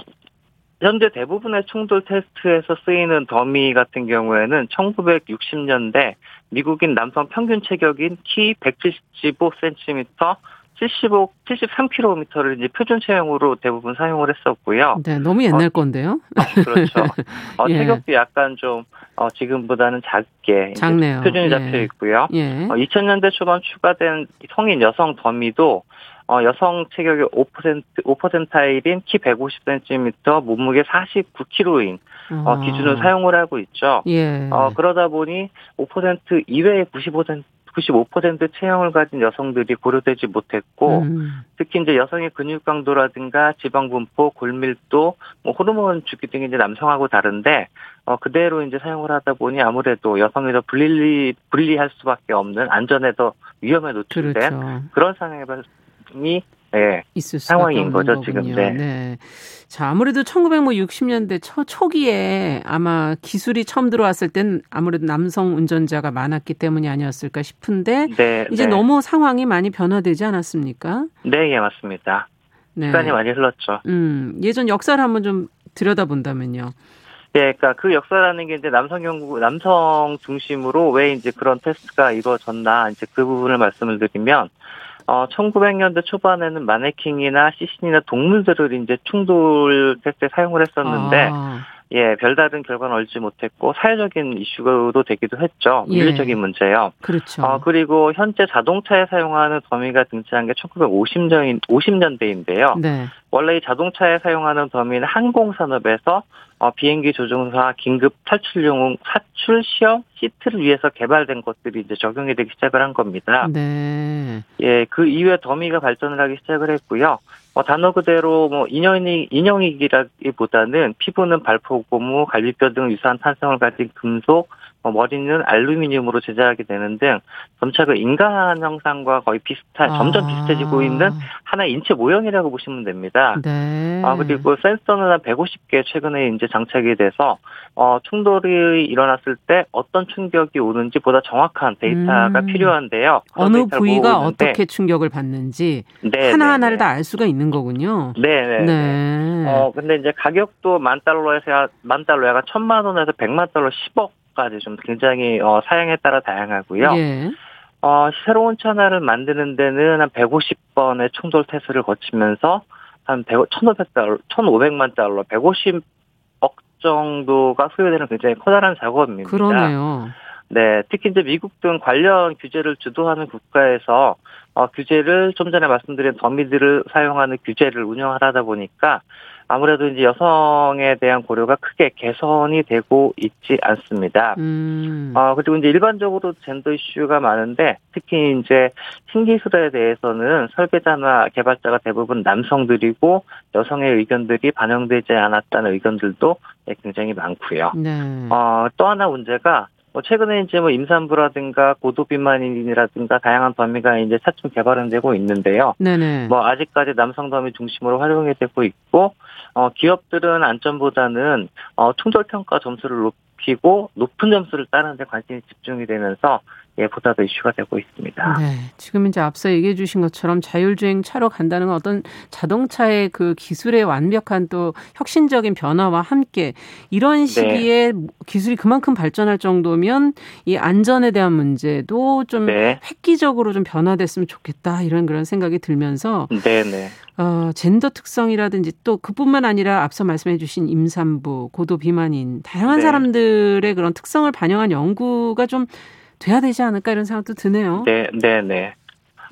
현재 대부분의 충돌 테스트에서 쓰이는 더미 같은 경우에는 천구백육십 년대 미국인 남성 평균 체격인 키 백칠십오 센티미터 칠십오, 칠십삼 킬로미터를 이제 표준 체형으로 대부분 사용을 했었고요. 네, 너무 옛날 어, 건데요. 어, 그렇죠. 어, 예. 체격도 약간 좀 어, 지금보다는 작게 작네요. 표준이 예. 잡혀 있고요. 예. 어, 이천 년대 초반 추가된 성인 여성 더미도 어, 여성 체격의 오 퍼센트, 오 퍼센타일인 키 백오십 센티미터, 몸무게 사십구 킬로그램인 아. 어, 기준을 사용을 하고 있죠. 예. 어, 그러다 보니 오 퍼센트 이외의 구십오 퍼센트 구십오 퍼센트 체형을 가진 여성들이 고려되지 못했고 음. 특히 이제 여성의 근육 강도라든가 지방 분포, 골밀도, 뭐 호르몬 주기 등이 이제 남성하고 다른데 어 그대로 이제 사용을 하다 보니 아무래도 여성이 더 불리 불리할 수밖에 없는 안전에 더 위험에 노출된 그렇죠. 그런 상황이 네, 있을 상황인 거죠 지금. 네. 네. 자 아무래도 천구백육십 년대 초, 초기에 아마 기술이 처음 들어왔을 땐 아무래도 남성 운전자가 많았기 때문이 아니었을까 싶은데 네, 이제 네. 너무 상황이 많이 변화되지 않았습니까? 네, 예, 맞습니다. 네. 시간이 많이 흘렀죠. 음, 예전 역사를 한번 좀 들여다본다면요. 네, 그러니까 그 역사라는 게 이제 남성 연구, 남성 중심으로 왜 이제 그런 테스트가 이루어졌나 이제 그 부분을 말씀을 드리면. 어, 천구백 년대 초반에는 마네킹이나 시신이나 동물들을 이제 충돌 테스트에 사용을 했었는데, 아. 예, 별다른 결과는 얻지 못했고, 사회적인 이슈도 되기도 했죠. 예. 윤리적인 문제요. 그렇죠. 어, 그리고 현재 자동차에 사용하는 더미가 등장한 게 천구백오십 년대인데요. 네. 원래 이 자동차에 사용하는 더미는 항공산업에서 어, 비행기 조종사 긴급 탈출용 사출 시험 시트를 위해서 개발된 것들이 이제 적용이 되기 시작을 한 겁니다. 네. 예, 그 이후에 더미가 발전을 하기 시작을 했고요. 어, 단어 그대로 뭐 인형이 인형이기라기보다는 피부는 발포고무, 갈비뼈 등 유사한 탄성을 가진 금속, 어, 머리는 알루미늄으로 제작하게 되는 등 점차 그 인간 형상과 거의 비슷한 아. 점점 비슷해지고 있는 하나의 인체 모형이라고 보시면 됩니다. 네. 아, 그리고 센서는 한 백오십 개 최근에 이제 장착이 돼서 어, 충돌이 일어났을 때 어떤 충격이 오는지 보다 정확한 데이터가 음. 필요한데요. 어느 부위가 어떻게 충격을 받는지 네네. 하나하나를 다 알 수가 있는 거군요. 네네. 네. 어, 근데 이제 가격도 만 달러에서 만 달러 약간 천만 원에서 백만 달러 십억까지 좀 굉장히 어, 사양에 따라 다양하고요. 예. 어, 새로운 차나를 만드는 데는 한 백오십 번의 충돌 테스트를 거치면서 한 천오백 달러, 천오백만 달러, 백오십 정도가 소요되는 굉장히 커다란 작업입니다. 그러네요. 네, 특히 이제 미국 등 관련 규제를 주도하는 국가에서 어, 규제를 좀 전에 말씀드린 더미들을 사용하는 규제를 운영하다 보니까 아무래도 이제 여성에 대한 고려가 크게 개선이 되고 있지 않습니다. 음. 어, 그리고 이제 일반적으로 젠더 이슈가 많은데 특히 이제 신기술에 대해서는 설계자나 개발자가 대부분 남성들이고 여성의 의견들이 반영되지 않았다는 의견들도 굉장히 많고요. 네. 어, 또 하나 문제가 뭐 최근에 이제 뭐 임산부라든가 고도비만인이라든가 다양한 더미가 이제 차츰 개발은 되고 있는데요. 네네. 뭐 아직까지 남성 더미 중심으로 활용이 되고 있고, 어, 기업들은 안전보다는, 어, 충돌평가 점수를 높이고, 높은 점수를 따는데 관심이 집중이 되면서, 예, 보다 더 이슈가 되고 있습니다. 네. 지금 이제 앞서 얘기해 주신 것처럼 자율주행 차로 간다는 건 어떤 자동차의 그 기술의 완벽한 또 혁신적인 변화와 함께 이런 시기에 네. 기술이 그만큼 발전할 정도면 이 안전에 대한 문제도 좀 네. 획기적으로 좀 변화됐으면 좋겠다 이런 그런 생각이 들면서 네, 네. 어, 젠더 특성이라든지 또 그뿐만 아니라 앞서 말씀해 주신 임산부, 고도 비만인 다양한 네. 사람들의 그런 특성을 반영한 연구가 좀 돼야 되지 않을까 이런 생각도 드네요. 네, 네, 네.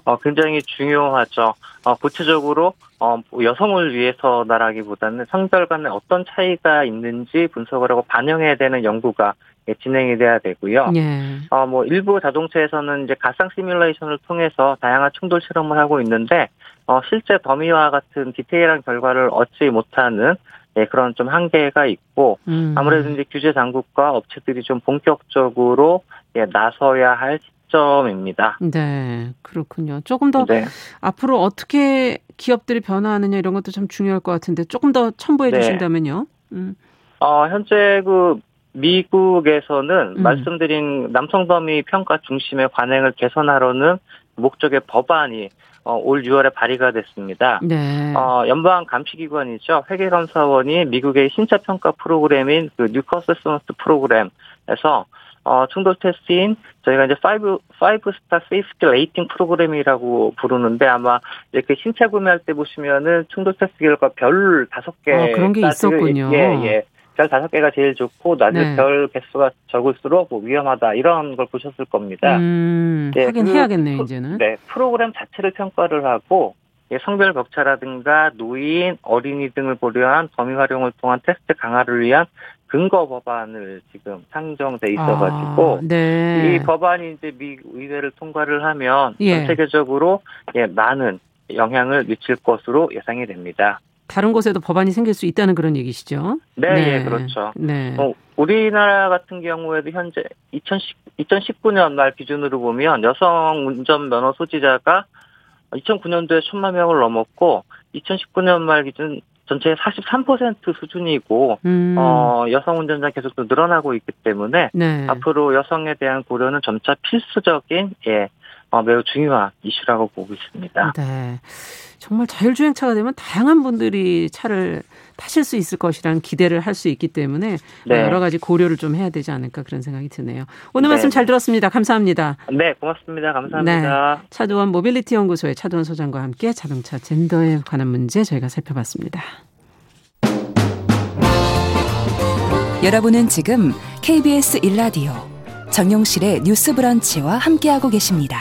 어, 굉장히 중요하죠. 어, 구체적으로 어, 여성을 위해서나라기보다는 성별 간에 어떤 차이가 있는지 분석을 하고 반영해야 되는 연구가 예, 진행이 돼야 되고요. 예. 어, 뭐 일부 자동차에서는 이제 가상 시뮬레이션을 통해서 다양한 충돌 실험을 하고 있는데 어, 실제 더미와 같은 디테일한 결과를 얻지 못하는 예, 그런 좀 한계가 있고, 음. 아무래도 이제 규제 당국과 업체들이 좀 본격적으로 예, 나서야 할 시점입니다. 네, 그렇군요. 조금 더 네. 앞으로 어떻게 기업들이 변화하느냐 이런 것도 참 중요할 것 같은데 조금 더 첨부해 네. 주신다면요. 음. 어, 현재 그 미국에서는 음. 말씀드린 남성범위 평가 중심의 관행을 개선하려는 목적의 법안이 어, 올 유월에 발의가 됐습니다. 네. 어, 연방 감시기관이죠. 회계감사원이 미국의 신차평가 프로그램인 그 뉴커세스먼트 프로그램에서 어, 충돌 테스트인 저희가 이제 파이브 파이브 스타 세이프티 레이팅 프로그램이라고 부르는데 아마 이렇게 신차 구매할 때 보시면은 충돌 테스트 결과 별 다섯 개 어, 그런 게 있었군요. 예, 예. 별 다섯 개가 제일 좋고 나중에 네. 별 개수가 적을수록 뭐 위험하다 이런 걸 보셨을 겁니다. 음, 네, 하긴 그, 해야겠네요 이제는. 네, 프로그램 자체를 평가를 하고 예, 성별 격차라든가 노인, 어린이 등을 고려한 범위 활용을 통한 테스트 강화를 위한 근거 법안을 지금 상정돼 있어가지고 아, 네. 이 법안이 이제 미 의회를 통과를 하면 예. 전 세계적으로 예, 많은 영향을 미칠 것으로 예상이 됩니다. 다른 곳에도 법안이 생길 수 있다는 그런 얘기시죠? 네, 네. 예, 그렇죠. 네. 어, 우리나라 같은 경우에도 현재 이천십구 년 말 기준으로 보면 여성 운전면허 소지자가 이천구 년도에 천만 명을 넘었고 이천십구 년 말 기준 전체의 사십삼 퍼센트 수준이고 음. 어, 여성 운전자 계속 또 늘어나고 있기 때문에 네. 앞으로 여성에 대한 고려는 점차 필수적인 예, 어, 매우 중요한 이슈라고 보고 있습니다. 네, 정말 자율주행차가 되면 다양한 분들이 차를 타실 수 있을 것이라는 기대를 할 수 있기 때문에 네. 여러 가지 고려를 좀 해야 되지 않을까 그런 생각이 드네요. 오늘 네. 말씀 잘 들었습니다. 감사합니다. 네, 고맙습니다. 감사합니다. 네. 차도원 모빌리티 연구소의 차도원 소장과 함께 자동차 젠더에 관한 문제 저희가 살펴봤습니다. 여러분은 지금 케이비에스 일 라디오 정용실의 뉴스 브런치와 함께하고 계십니다.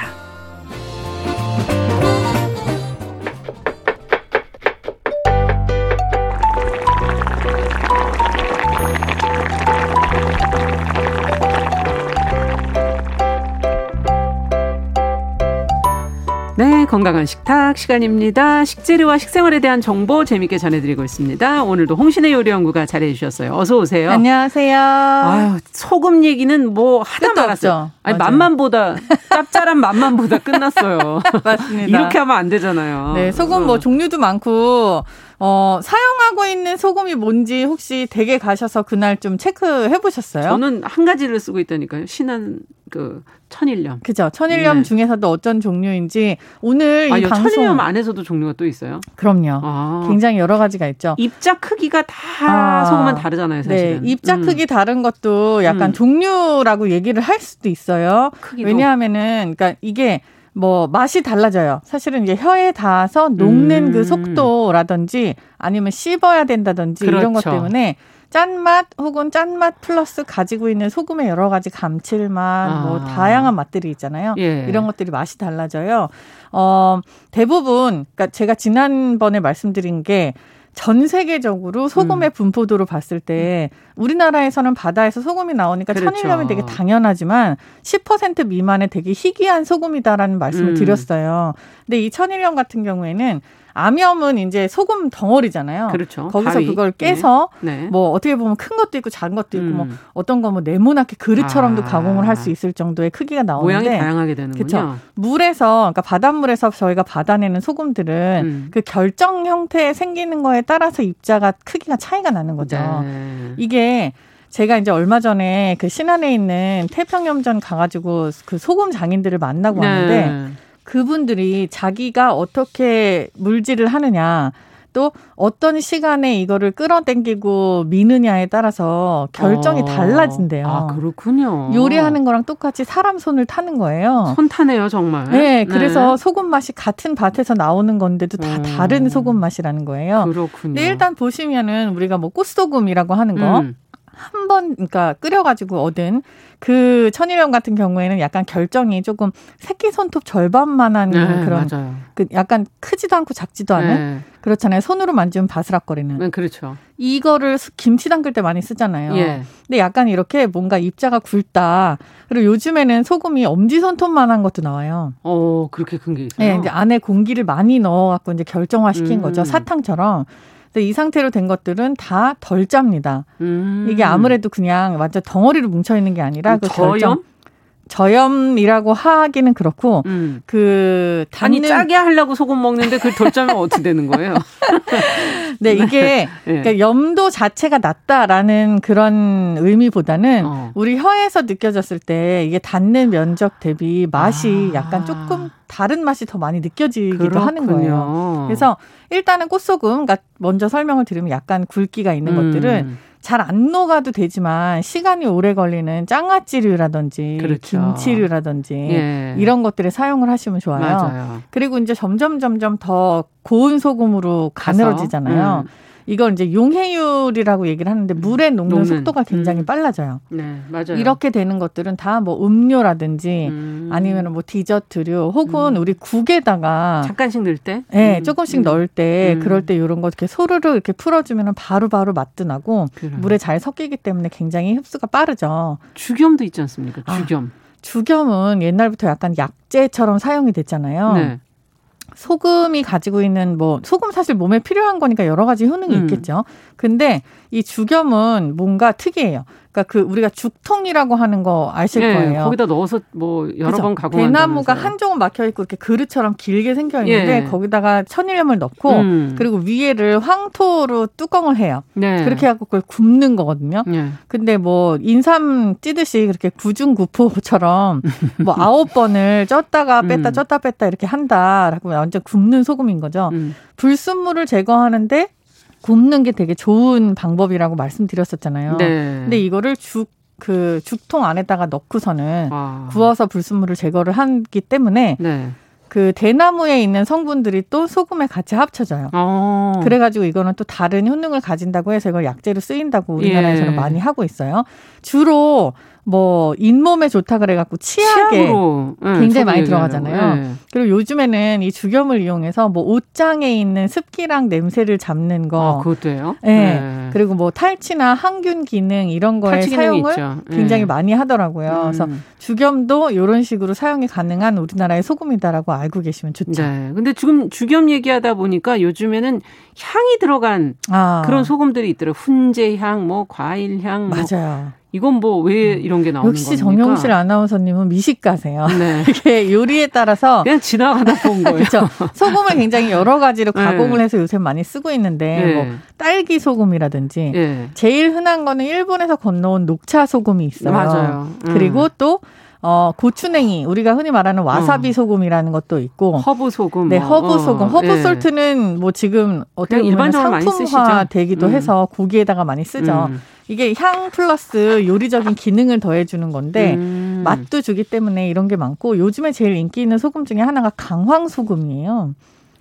네, 건강한 식탁 시간입니다. 식재료와 식생활에 대한 정보 재미있게 전해드리고 있습니다. 오늘도 홍신혜 요리연구가 잘해 주셨어요. 어서 오세요. 안녕하세요. 아유, 소금 얘기는 뭐 하다 말았죠. 아니 맞아요. 맛만 보다 짭짤한 맛만 보다 끝났어요. 맞습니다. 이렇게 하면 안 되잖아요. 네, 소금 어. 뭐 종류도 많고. 어, 사용하고 있는 소금이 뭔지 혹시 댁에 가셔서 그날 좀 체크해 보셨어요? 저는 한 가지를 쓰고 있다니까요. 신한 그 천일염. 그죠. 천일염 네. 중에서도 어떤 종류인지 오늘 아, 이 방송. 천일염 안에서도 종류가 또 있어요? 그럼요. 아. 굉장히 여러 가지가 있죠. 입자 크기가 다 아. 소금은 다르잖아요. 사실은. 네. 입자 음. 크기 다른 것도 약간 음. 종류라고 얘기를 할 수도 있어요. 크기도. 왜냐하면은 그러니까 이게 뭐 맛이 달라져요. 사실은 이제 혀에 닿아서 녹는 음. 그 속도라든지 아니면 씹어야 된다든지 그렇죠. 이런 것 때문에 짠맛 혹은 짠맛 플러스 가지고 있는 소금의 여러 가지 감칠맛 아. 뭐 다양한 맛들이 있잖아요. 예. 이런 것들이 맛이 달라져요. 어, 대부분 그러니까 제가 지난번에 말씀드린 게 전 세계적으로 소금의 음. 분포도로 봤을 때 우리나라에서는 바다에서 소금이 나오니까 그렇죠. 천일염이 되게 당연하지만 십 퍼센트 미만의 되게 희귀한 소금이다라는 말씀을 음. 드렸어요. 근데 이 천일염 같은 경우에는 암염은 이제 소금 덩어리잖아요. 그렇죠. 거기서 바위. 그걸 깨서 네. 네. 뭐 어떻게 보면 큰 것도 있고 작은 것도 있고 음. 뭐 어떤 거 뭐 네모나게 그릇처럼도 아. 가공을 할 수 있을 정도의 크기가 나오는데 모양이 다양하게 되는군요. 그렇죠. 물에서 그러니까 바닷물에서 저희가 받아내는 소금들은 음. 그 결정 형태에 생기는 거에 따라서 입자가 크기가 차이가 나는 거죠. 네. 이게 제가 이제 얼마 전에 그 신안에 있는 태평염전 가가지고 그 소금 장인들을 만나고 네. 왔는데. 그분들이 자기가 어떻게 물질을 하느냐 또 어떤 시간에 이거를 끌어당기고 미느냐에 따라서 결정이 어. 달라진대요. 아, 그렇군요. 요리하는 거랑 똑같이 사람 손을 타는 거예요. 손 타네요, 정말. 네, 그래서 네. 소금 맛이 같은 밭에서 나오는 건데도 다 음. 다른 소금 맛이라는 거예요. 그렇군요. 근데 일단 보시면은 우리가 뭐 꽃소금이라고 하는 거. 음. 한 번, 그러니까 끓여가지고 얻은 그 천일염 같은 경우에는 약간 결정이 조금 새끼 손톱 절반만한 네, 그런, 맞아요. 그 약간 크지도 않고 작지도 않은 네. 그렇잖아요. 손으로 만지면 바스락거리는. 네, 그렇죠. 이거를 김치 담글 때 많이 쓰잖아요. 예. 근데 약간 이렇게 뭔가 입자가 굵다. 그리고 요즘에는 소금이 엄지 손톱만한 것도 나와요. 어, 그렇게 큰 게 있어요. 네, 이제 안에 공기를 많이 넣어갖고 이제 결정화시킨 음. 거죠. 사탕처럼. 근데 이 상태로 된 것들은 다 덜 짭니다. 음. 이게 아무래도 그냥 완전 덩어리로 뭉쳐있는 게 아니라 그 저염? 결정, 저염이라고 하기는 그렇고 음. 그 닿는... 아니 짜게 하려고 소금 먹는데 그 덜 짜면 어떻게 되는 거예요? 네, 이게 네. 그러니까 염도 자체가 낮다라는 그런 의미보다는 어. 우리 혀에서 느껴졌을 때 이게 닿는 면적 대비 맛이 아. 약간 조금 다른 맛이 더 많이 느껴지기도 그렇군요. 하는 거예요. 그래서 일단은 꽃소금, 그러니까 먼저 설명을 드리면 약간 굵기가 있는 음. 것들은 잘 안 녹아도 되지만 시간이 오래 걸리는 장아찌류라든지 그렇죠. 김치류라든지 예. 이런 것들에 사용을 하시면 좋아요. 맞아요. 그리고 이제 점점 점점 더 고운 소금으로 가늘어지잖아요. 음. 이걸 이제 용해율이라고 얘기를 하는데 물에 녹는, 녹는. 속도가 굉장히 음. 빨라져요. 네, 맞아요. 이렇게 되는 것들은 다 뭐 음료라든지 음. 아니면 뭐 디저트류 혹은 음. 우리 국에다가 잠깐씩 넣을 때, 네, 음. 조금씩 음. 넣을 때 음. 그럴 때 이런 거 이렇게 소르르 이렇게 풀어주면 바로바로 맛도 나고 그래요. 물에 잘 섞이기 때문에 굉장히 흡수가 빠르죠. 죽염도 있지 않습니까? 죽염. 아, 죽염은 옛날부터 약간 약재처럼 사용이 됐잖아요. 네. 소금이 가지고 있는 뭐 소금 사실 몸에 필요한 거니까 여러 가지 효능이 음. 있겠죠. 근데 이 죽염은 뭔가 특이해요. 그러니까 그 우리가 죽통이라고 하는 거 아실 네, 거예요. 거기다 넣어서 뭐 여러 그렇죠? 번 가공한다면서요. 대나무가 한쪽은 막혀 있고 이렇게 그릇처럼 길게 생겨 있는데 예. 거기다가 천일염을 넣고 음. 그리고 위에를 황토로 뚜껑을 해요. 네. 그렇게 해서 그걸 굽는 거거든요. 네. 근데 뭐 인삼 찌듯이 그렇게 구중구포처럼 뭐 아홉 번을 쪘다가 뺐다 음. 쪘다 뺐다 이렇게 한다라고 완전 굽는 소금인 거죠. 음. 불순물을 제거하는데 굽는 게 되게 좋은 방법이라고 말씀드렸었잖아요. 네. 근데 이거를 죽, 그 죽통 안에다가 넣고서는 아. 구워서 불순물을 제거를 하기 때문에 네. 그 대나무에 있는 성분들이 또 소금에 같이 합쳐져요. 아. 그래가지고 이거는 또 다른 효능을 가진다고 해서 이걸 약재로 쓰인다고 우리나라에서는 예. 많이 하고 있어요. 주로 뭐 잇몸에 좋다 그래갖고 치약에 치약으로, 네, 굉장히 많이 들어가잖아요. 네. 그리고 요즘에는 이 죽염을 이용해서 뭐 옷장에 있는 습기랑 냄새를 잡는 거. 아, 그것도 해요? 네. 네. 그리고 뭐 탈취나 항균 기능 이런 거에 사용을 있죠. 굉장히 네. 많이 하더라고요. 음. 그래서 죽염도 이런 식으로 사용이 가능한 우리나라의 소금이다라고 알고 계시면 좋죠. 네. 근데 지금 죽염 얘기하다 보니까 요즘에는 향이 들어간 아. 그런 소금들이 있더라고요. 훈제향, 뭐 과일향. 맞아요. 뭐. 이건 뭐 왜 이런 게 나오는 역시 겁니까? 역시 정용실 아나운서님은 미식가세요. 네. 이게 요리에 따라서 그냥 지나가다 본 거예요. 그렇죠. 소금을 굉장히 여러 가지로 네. 가공을 해서 요새 많이 쓰고 있는데 네. 뭐 딸기 소금이라든지 네. 제일 흔한 거는 일본에서 건너온 녹차 소금이 있어요. 맞아요. 음. 그리고 또 어, 고추냉이, 우리가 흔히 말하는 와사비 어. 소금이라는 것도 있고. 허브 소금. 네, 허브 어. 소금. 허브 예. 솔트는 뭐 지금 어떻게 보면 상품화 되기도 음. 해서 고기에다가 많이 쓰죠. 음. 이게 향 플러스 요리적인 기능을 더해주는 건데 음. 맛도 주기 때문에 이런 게 많고 요즘에 제일 인기 있는 소금 중에 하나가 강황 소금이에요.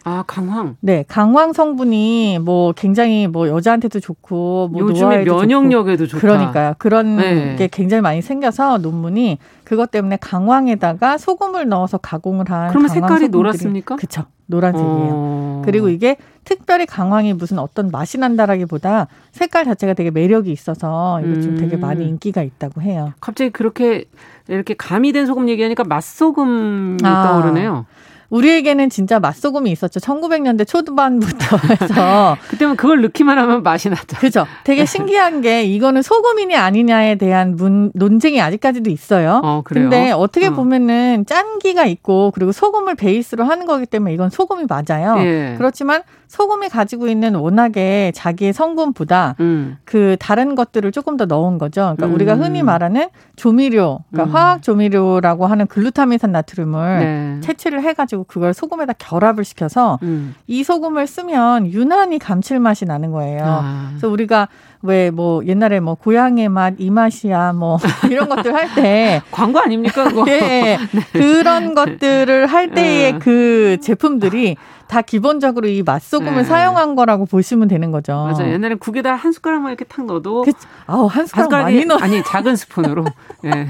아, 강황. 네, 강황 성분이 뭐 굉장히 뭐 여자한테도 좋고 뭐 요즘에 면역력에도 좋고. 좋다. 그러니까요. 그런 네. 게 굉장히 많이 생겨서 논문이 그것 때문에 강황에다가 소금을 넣어서 가공을 한. 그러면 색깔이 노랗습니까? 그렇죠. 노란색이에요. 어. 그리고 이게 특별히 강황이 무슨 어떤 맛이 난다라기보다 색깔 자체가 되게 매력이 있어서 이게 좀 음. 되게 많이 인기가 있다고 해요. 갑자기 그렇게 이렇게 가미된 소금 얘기하니까 맛소금이 아. 떠오르네요. 우리에게는 진짜 맛소금이 있었죠. 천구백 년대 초반부터 해서. 그때는 그걸 넣기만 하면 맛이 나죠. 그죠. 되게 신기한 게 이거는 소금이냐 아니냐에 대한 문, 논쟁이 아직까지도 있어요. 어, 그래요? 근데 어떻게 어. 보면은 짠기가 있고 그리고 소금을 베이스로 하는 거기 때문에 이건 소금이 맞아요. 예. 그렇지만 소금이 가지고 있는 워낙에 자기의 성분보다 음. 그 다른 것들을 조금 더 넣은 거죠. 그러니까 음. 우리가 흔히 말하는 조미료, 그러니까 음. 화학 조미료라고 하는 글루타민산 나트륨을 네. 채취를 해가지고 그걸 소금에다 결합을 시켜서 음. 이 소금을 쓰면 유난히 감칠맛이 나는 거예요. 아. 그래서 우리가 왜 뭐 옛날에 뭐 고향의 맛, 이 맛이야 뭐 이런 것들 할 때 광고 아닙니까 그거? 네. 네. 그런 것들을 할 때의 네. 그 제품들이 다 기본적으로 이 맛소금을 네. 사용한 거라고 보시면 되는 거죠. 맞아요. 옛날에 국에다 한 숟가락만 이렇게 탁 넣어도 아우 한 숟가락 한 많이 넣어. 아니 작은 스푼으로. 네.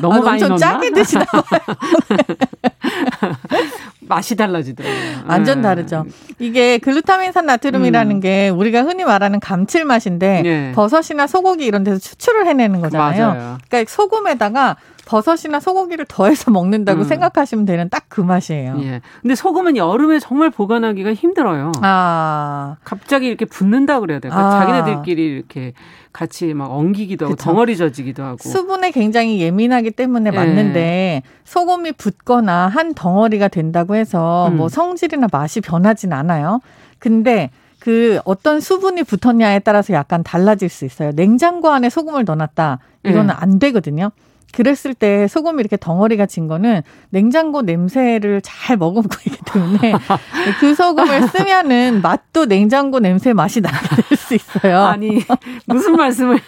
너무 아, 많이 넣나? 엄청 짜게 드시나 봐요. 맛이 달라지더라고요. 완전 다르죠. 이게 글루타민산 나트륨이라는 음. 게 우리가 흔히 말하는 감칠맛인데 네. 버섯이나 소고기 이런 데서 추출을 해내는 거잖아요. 맞아요. 그러니까 소금에다가 버섯이나 소고기를 더해서 먹는다고 음. 생각하시면 되는 딱 그 맛이에요. 예. 근데 소금은 여름에 정말 보관하기가 힘들어요. 아. 갑자기 이렇게 붙는다 그래야 될까? 아. 자기네들끼리 이렇게 같이 막 엉기기도 하고 그쵸. 덩어리 젖이기도 하고. 수분에 굉장히 예민하기 때문에 예. 맞는데 소금이 붙거나 한 덩어리가 된다고 해서 음. 뭐 성질이나 맛이 변하진 않아요. 근데 그 어떤 수분이 붙었냐에 따라서 약간 달라질 수 있어요. 냉장고 안에 소금을 넣어놨다. 이거는 예. 안 되거든요. 그랬을 때 소금이 이렇게 덩어리가 진 거는 냉장고 냄새를 잘 머금고 있기 때문에 그 소금을 쓰면은 맛도 냉장고 냄새 맛이 나게 될 수 있어요. 아니 무슨 말씀을?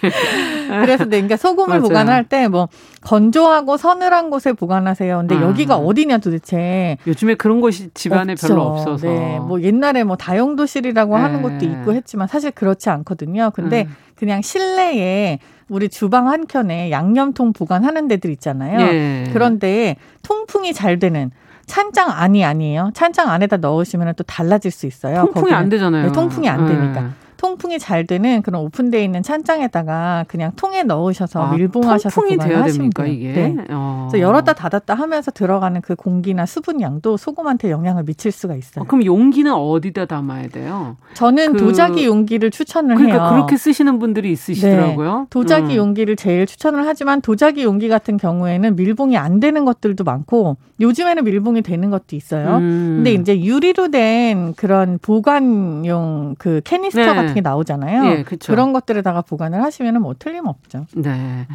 그래서 그러니까 소금을 맞아요. 보관할 때 뭐 건조하고 서늘한 곳에 보관하세요. 근데 아. 여기가 어디냐 도대체? 요즘에 그런 곳이 집안에 없죠. 별로 없어서. 네, 뭐 옛날에 뭐 다용도실이라고 네. 하는 것도 있고 했지만 사실 그렇지 않거든요. 근데 음. 그냥 실내에. 우리 주방 한 켠에 양념통 보관하는 데들 있잖아요. 예. 그런데 통풍이 잘 되는 찬장 안이 아니에요. 찬장 안에다 넣으시면 또 달라질 수 있어요. 통풍이 거기는. 안 되잖아요. 네, 통풍이 안 예. 되니까. 통풍이 잘 되는 그런 오픈되어 있는 찬장에다가 그냥 통에 넣으셔서 아, 밀봉하셔서 통풍이 돼야 됩니까 이게? 네. 어. 그래서 열었다 닫았다 하면서 들어가는 그 공기나 수분 양도 소금한테 영향을 미칠 수가 있어요. 아, 그럼 용기는 어디다 담아야 돼요? 저는 그... 도자기 용기를 추천을 그러니까 해요. 그러니까 그렇게 쓰시는 분들이 있으시더라고요. 네. 도자기 음. 용기를 제일 추천을 하지만 도자기 용기 같은 경우에는 밀봉이 안 되는 것들도 많고 요즘에는 밀봉이 되는 것도 있어요. 음. 근데 이제 유리로 된 그런 보관용 그 캐니스터 네. 같은 게 나오잖아요. 예, 그렇죠. 그런 것들에다가 보관을 하시면 뭐 틀림없죠. 네.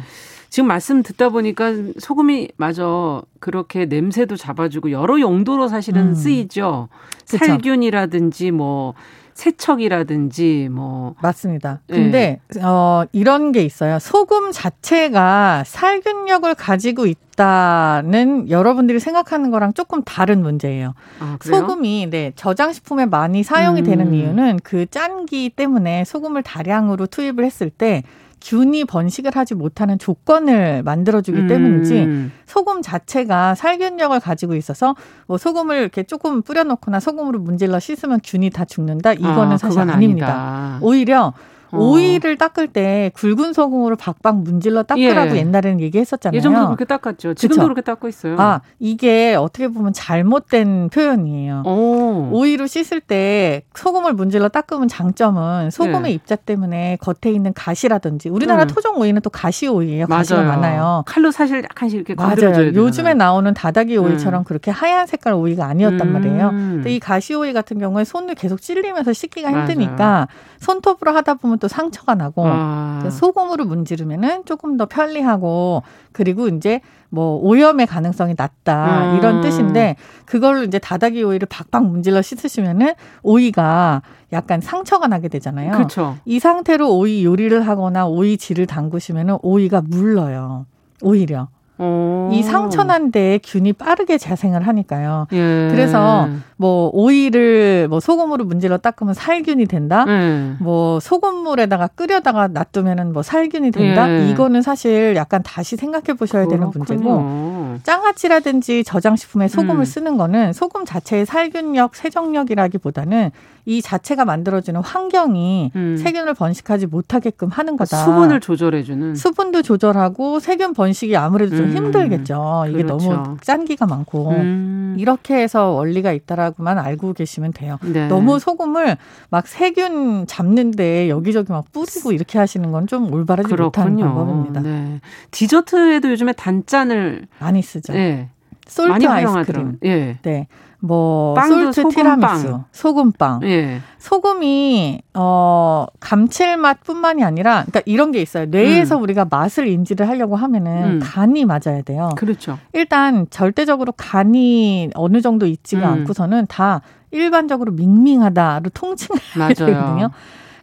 지금 말씀 듣다 보니까 소금이 맞아 그렇게 냄새도 잡아주고 여러 용도로 사실은 음. 쓰이죠. 그쵸. 살균이라든지 뭐 세척이라든지 뭐 맞습니다. 근데 예. 어, 이런 게 있어요. 소금 자체가 살균력을 가지고 있다는 여러분들이 생각하는 거랑 조금 다른 문제예요. 아, 소금이 네, 저장식품에 많이 사용이 음. 되는 이유는 그 짠기 때문에 소금을 다량으로 투입을 했을 때 균이 번식을 하지 못하는 조건을 만들어주기 음. 때문이지 소금 자체가 살균력을 가지고 있어서 뭐 소금을 이렇게 조금 뿌려놓거나 소금으로 문질러 씻으면 균이 다 죽는다? 이거는 아, 사실 아닙니다. 아니다. 오히려 어. 오이를 닦을 때 굵은 소금으로 박박 문질러 닦으라고 예. 옛날에는 얘기했었잖아요. 예전부터 그렇게 닦았죠. 지금도 그쵸? 그렇게 닦고 있어요. 아, 이게 어떻게 보면 잘못된 표현이에요. 오. 오이로 씻을 때 소금을 문질러 닦으면 장점은 소금의 예. 입자 때문에 겉에 있는 가시라든지 우리나라 음. 토종 오이는 또 가시 오이예요. 가시가 많아요. 칼로 사실 약간씩 이렇게 건드려줘야 돼요. 요즘에 나오는 다다기 오이처럼 음. 그렇게 하얀 색깔 오이가 아니었단 음. 말이에요. 근데 이 가시 오이 같은 경우에 손을 계속 찔리면서 씻기가 맞아요. 힘드니까 손톱으로 하다 보면 또 상처가 나고 아. 소금으로 문지르면은 조금 더 편리하고 그리고 이제 뭐 오염의 가능성이 낮다 음. 이런 뜻인데 그걸로 이제 다다기 오이를 박박 문질러 씻으시면은 오이가 약간 상처가 나게 되잖아요. 그쵸. 이 상태로 오이 요리를 하거나 오이지를 담그시면은 오이가 물러요. 오히려. 오. 이 상처난 데에 균이 빠르게 재생을 하니까요. 예. 그래서 뭐 오이를 뭐 소금으로 문질러 닦으면 살균이 된다. 예. 뭐 소금물에다가 끓여다가 놔두면은 뭐 살균이 된다. 예. 이거는 사실 약간 다시 생각해 보셔야 되는 문제고 장아찌라든지 저장식품에 소금을 음. 쓰는 거는 소금 자체의 살균력, 세정력이라기보다는 이 자체가 만들어주는 환경이 음. 세균을 번식하지 못하게끔 하는 거다. 수분을 조절해주는. 수분도 조절하고 세균 번식이 아무래도 좀 음. 힘들겠죠. 이게 그렇죠. 너무 짠기가 많고. 음. 이렇게 해서 원리가 있다라고만 알고 계시면 돼요. 네. 너무 소금을 막 세균 잡는데 여기저기 막 뿌리고 이렇게 하시는 건 좀 올바르지 그렇군요. 못한 방법입니다. 네. 디저트에도 요즘에 단짠을. 많이 쓰죠. 네. 솔트 많이 아이스크림. 예. 네. 뭐 솔트 소금빵. 티라미수, 소금빵. 예. 소금이 어 감칠맛뿐만이 아니라 그러니까 이런 게 있어요. 뇌에서 음. 우리가 맛을 인지를 하려고 하면은 음. 간이 맞아야 돼요. 그렇죠. 일단 절대적으로 간이 어느 정도 있지가 음. 않고서는 다 일반적으로 밍밍하다로 통칭을 해야 되거든요.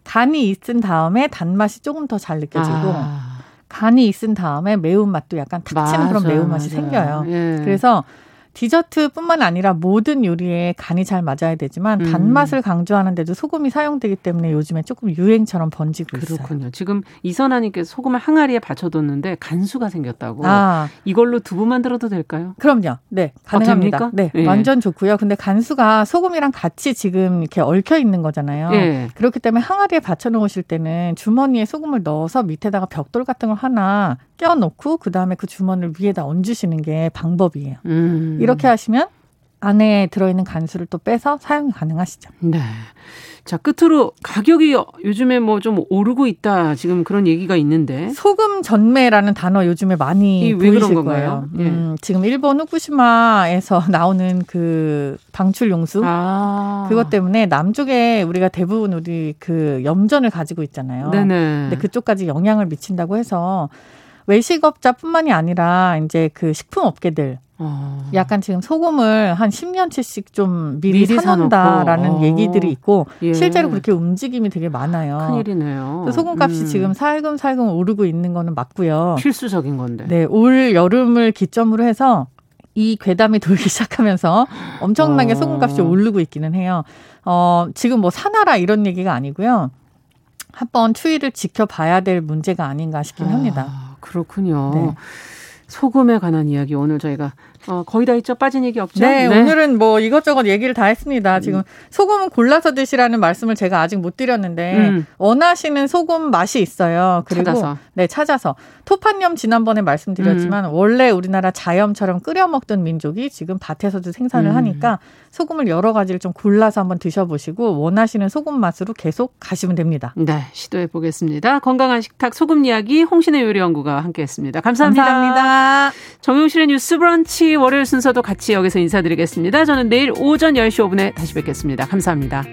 간이 있은 다음에 단맛이 조금 더 잘 느껴지고 아. 간이 있은 다음에 매운맛도 약간 탁 치는 맞아, 그런 매운맛이 맞아. 생겨요. 예. 그래서 디저트뿐만 아니라 모든 요리에 간이 잘 맞아야 되지만 음. 단맛을 강조하는데도 소금이 사용되기 때문에 요즘에 조금 유행처럼 번지고 있어요. 그렇군요. 지금 이선아님께서 소금을 항아리에 받쳐뒀는데 간수가 생겼다고. 아. 이걸로 두부 만들어도 될까요? 그럼요. 네, 가능합니다. 아, 네, 네, 완전 좋고요. 근데 간수가 소금이랑 같이 지금 이렇게 얽혀 있는 거잖아요. 네. 그렇기 때문에 항아리에 받쳐놓으실 때는 주머니에 소금을 넣어서 밑에다가 벽돌 같은 걸 하나 껴놓고 그다음에 그 주머니를 위에다 얹으시는 게 방법이에요. 음. 이렇게 하시면 안에 들어있는 간수를 또 빼서 사용 가능하시죠. 네. 자, 끝으로 가격이 요즘에 뭐 좀 오르고 있다. 지금 그런 얘기가 있는데. 소금 전매라는 단어 요즘에 많이 보이실 거예요. 예. 음, 지금 일본 후쿠시마에서 나오는 그 방출 용수. 아. 그것 때문에 남쪽에 우리가 대부분 우리 그 염전을 가지고 있잖아요. 네네. 근데 그쪽까지 영향을 미친다고 해서 외식업자뿐만이 아니라 이제 그 식품업계들. 어. 약간 지금 소금을 한 십 년치씩 좀 미리, 미리 사놓는다라는 어. 얘기들이 있고 예. 실제로 그렇게 움직임이 되게 많아요. 큰일이네요. 소금값이 음. 지금 살금살금 오르고 있는 거는 맞고요. 필수적인 건데. 네, 올 여름을 기점으로 해서 이 괴담이 돌기 시작하면서 엄청나게 어. 소금값이 오르고 있기는 해요. 어, 지금 뭐 사나라 이런 얘기가 아니고요. 한번 추이를 지켜봐야 될 문제가 아닌가 싶긴 아, 합니다. 그렇군요. 네. 소금에 관한 이야기 오늘 저희가 어, 거의 다 있죠? 빠진 얘기 없죠? 네, 네. 오늘은 뭐 이것저것 얘기를 다 했습니다. 지금 소금은 골라서 드시라는 말씀을 제가 아직 못 드렸는데 음. 원하시는 소금 맛이 있어요. 그리고 찾아서. 네, 찾아서. 토판염 지난번에 말씀드렸지만 음. 원래 우리나라 자염처럼 끓여 먹던 민족이 지금 밭에서도 생산을 음. 하니까 소금을 여러 가지를 좀 골라서 한번 드셔보시고 원하시는 소금 맛으로 계속 가시면 됩니다. 네, 시도해 보겠습니다. 건강한 식탁 소금 이야기 홍신혜 요리연구가 함께했습니다. 감사합니다. 감사합니다. 정용실의 뉴스 브런치 월요일 순서도 같이 여기서 인사드리겠습니다. 저는 내일 오전 열 시 오 분에 다시 뵙겠습니다. 감사합니다.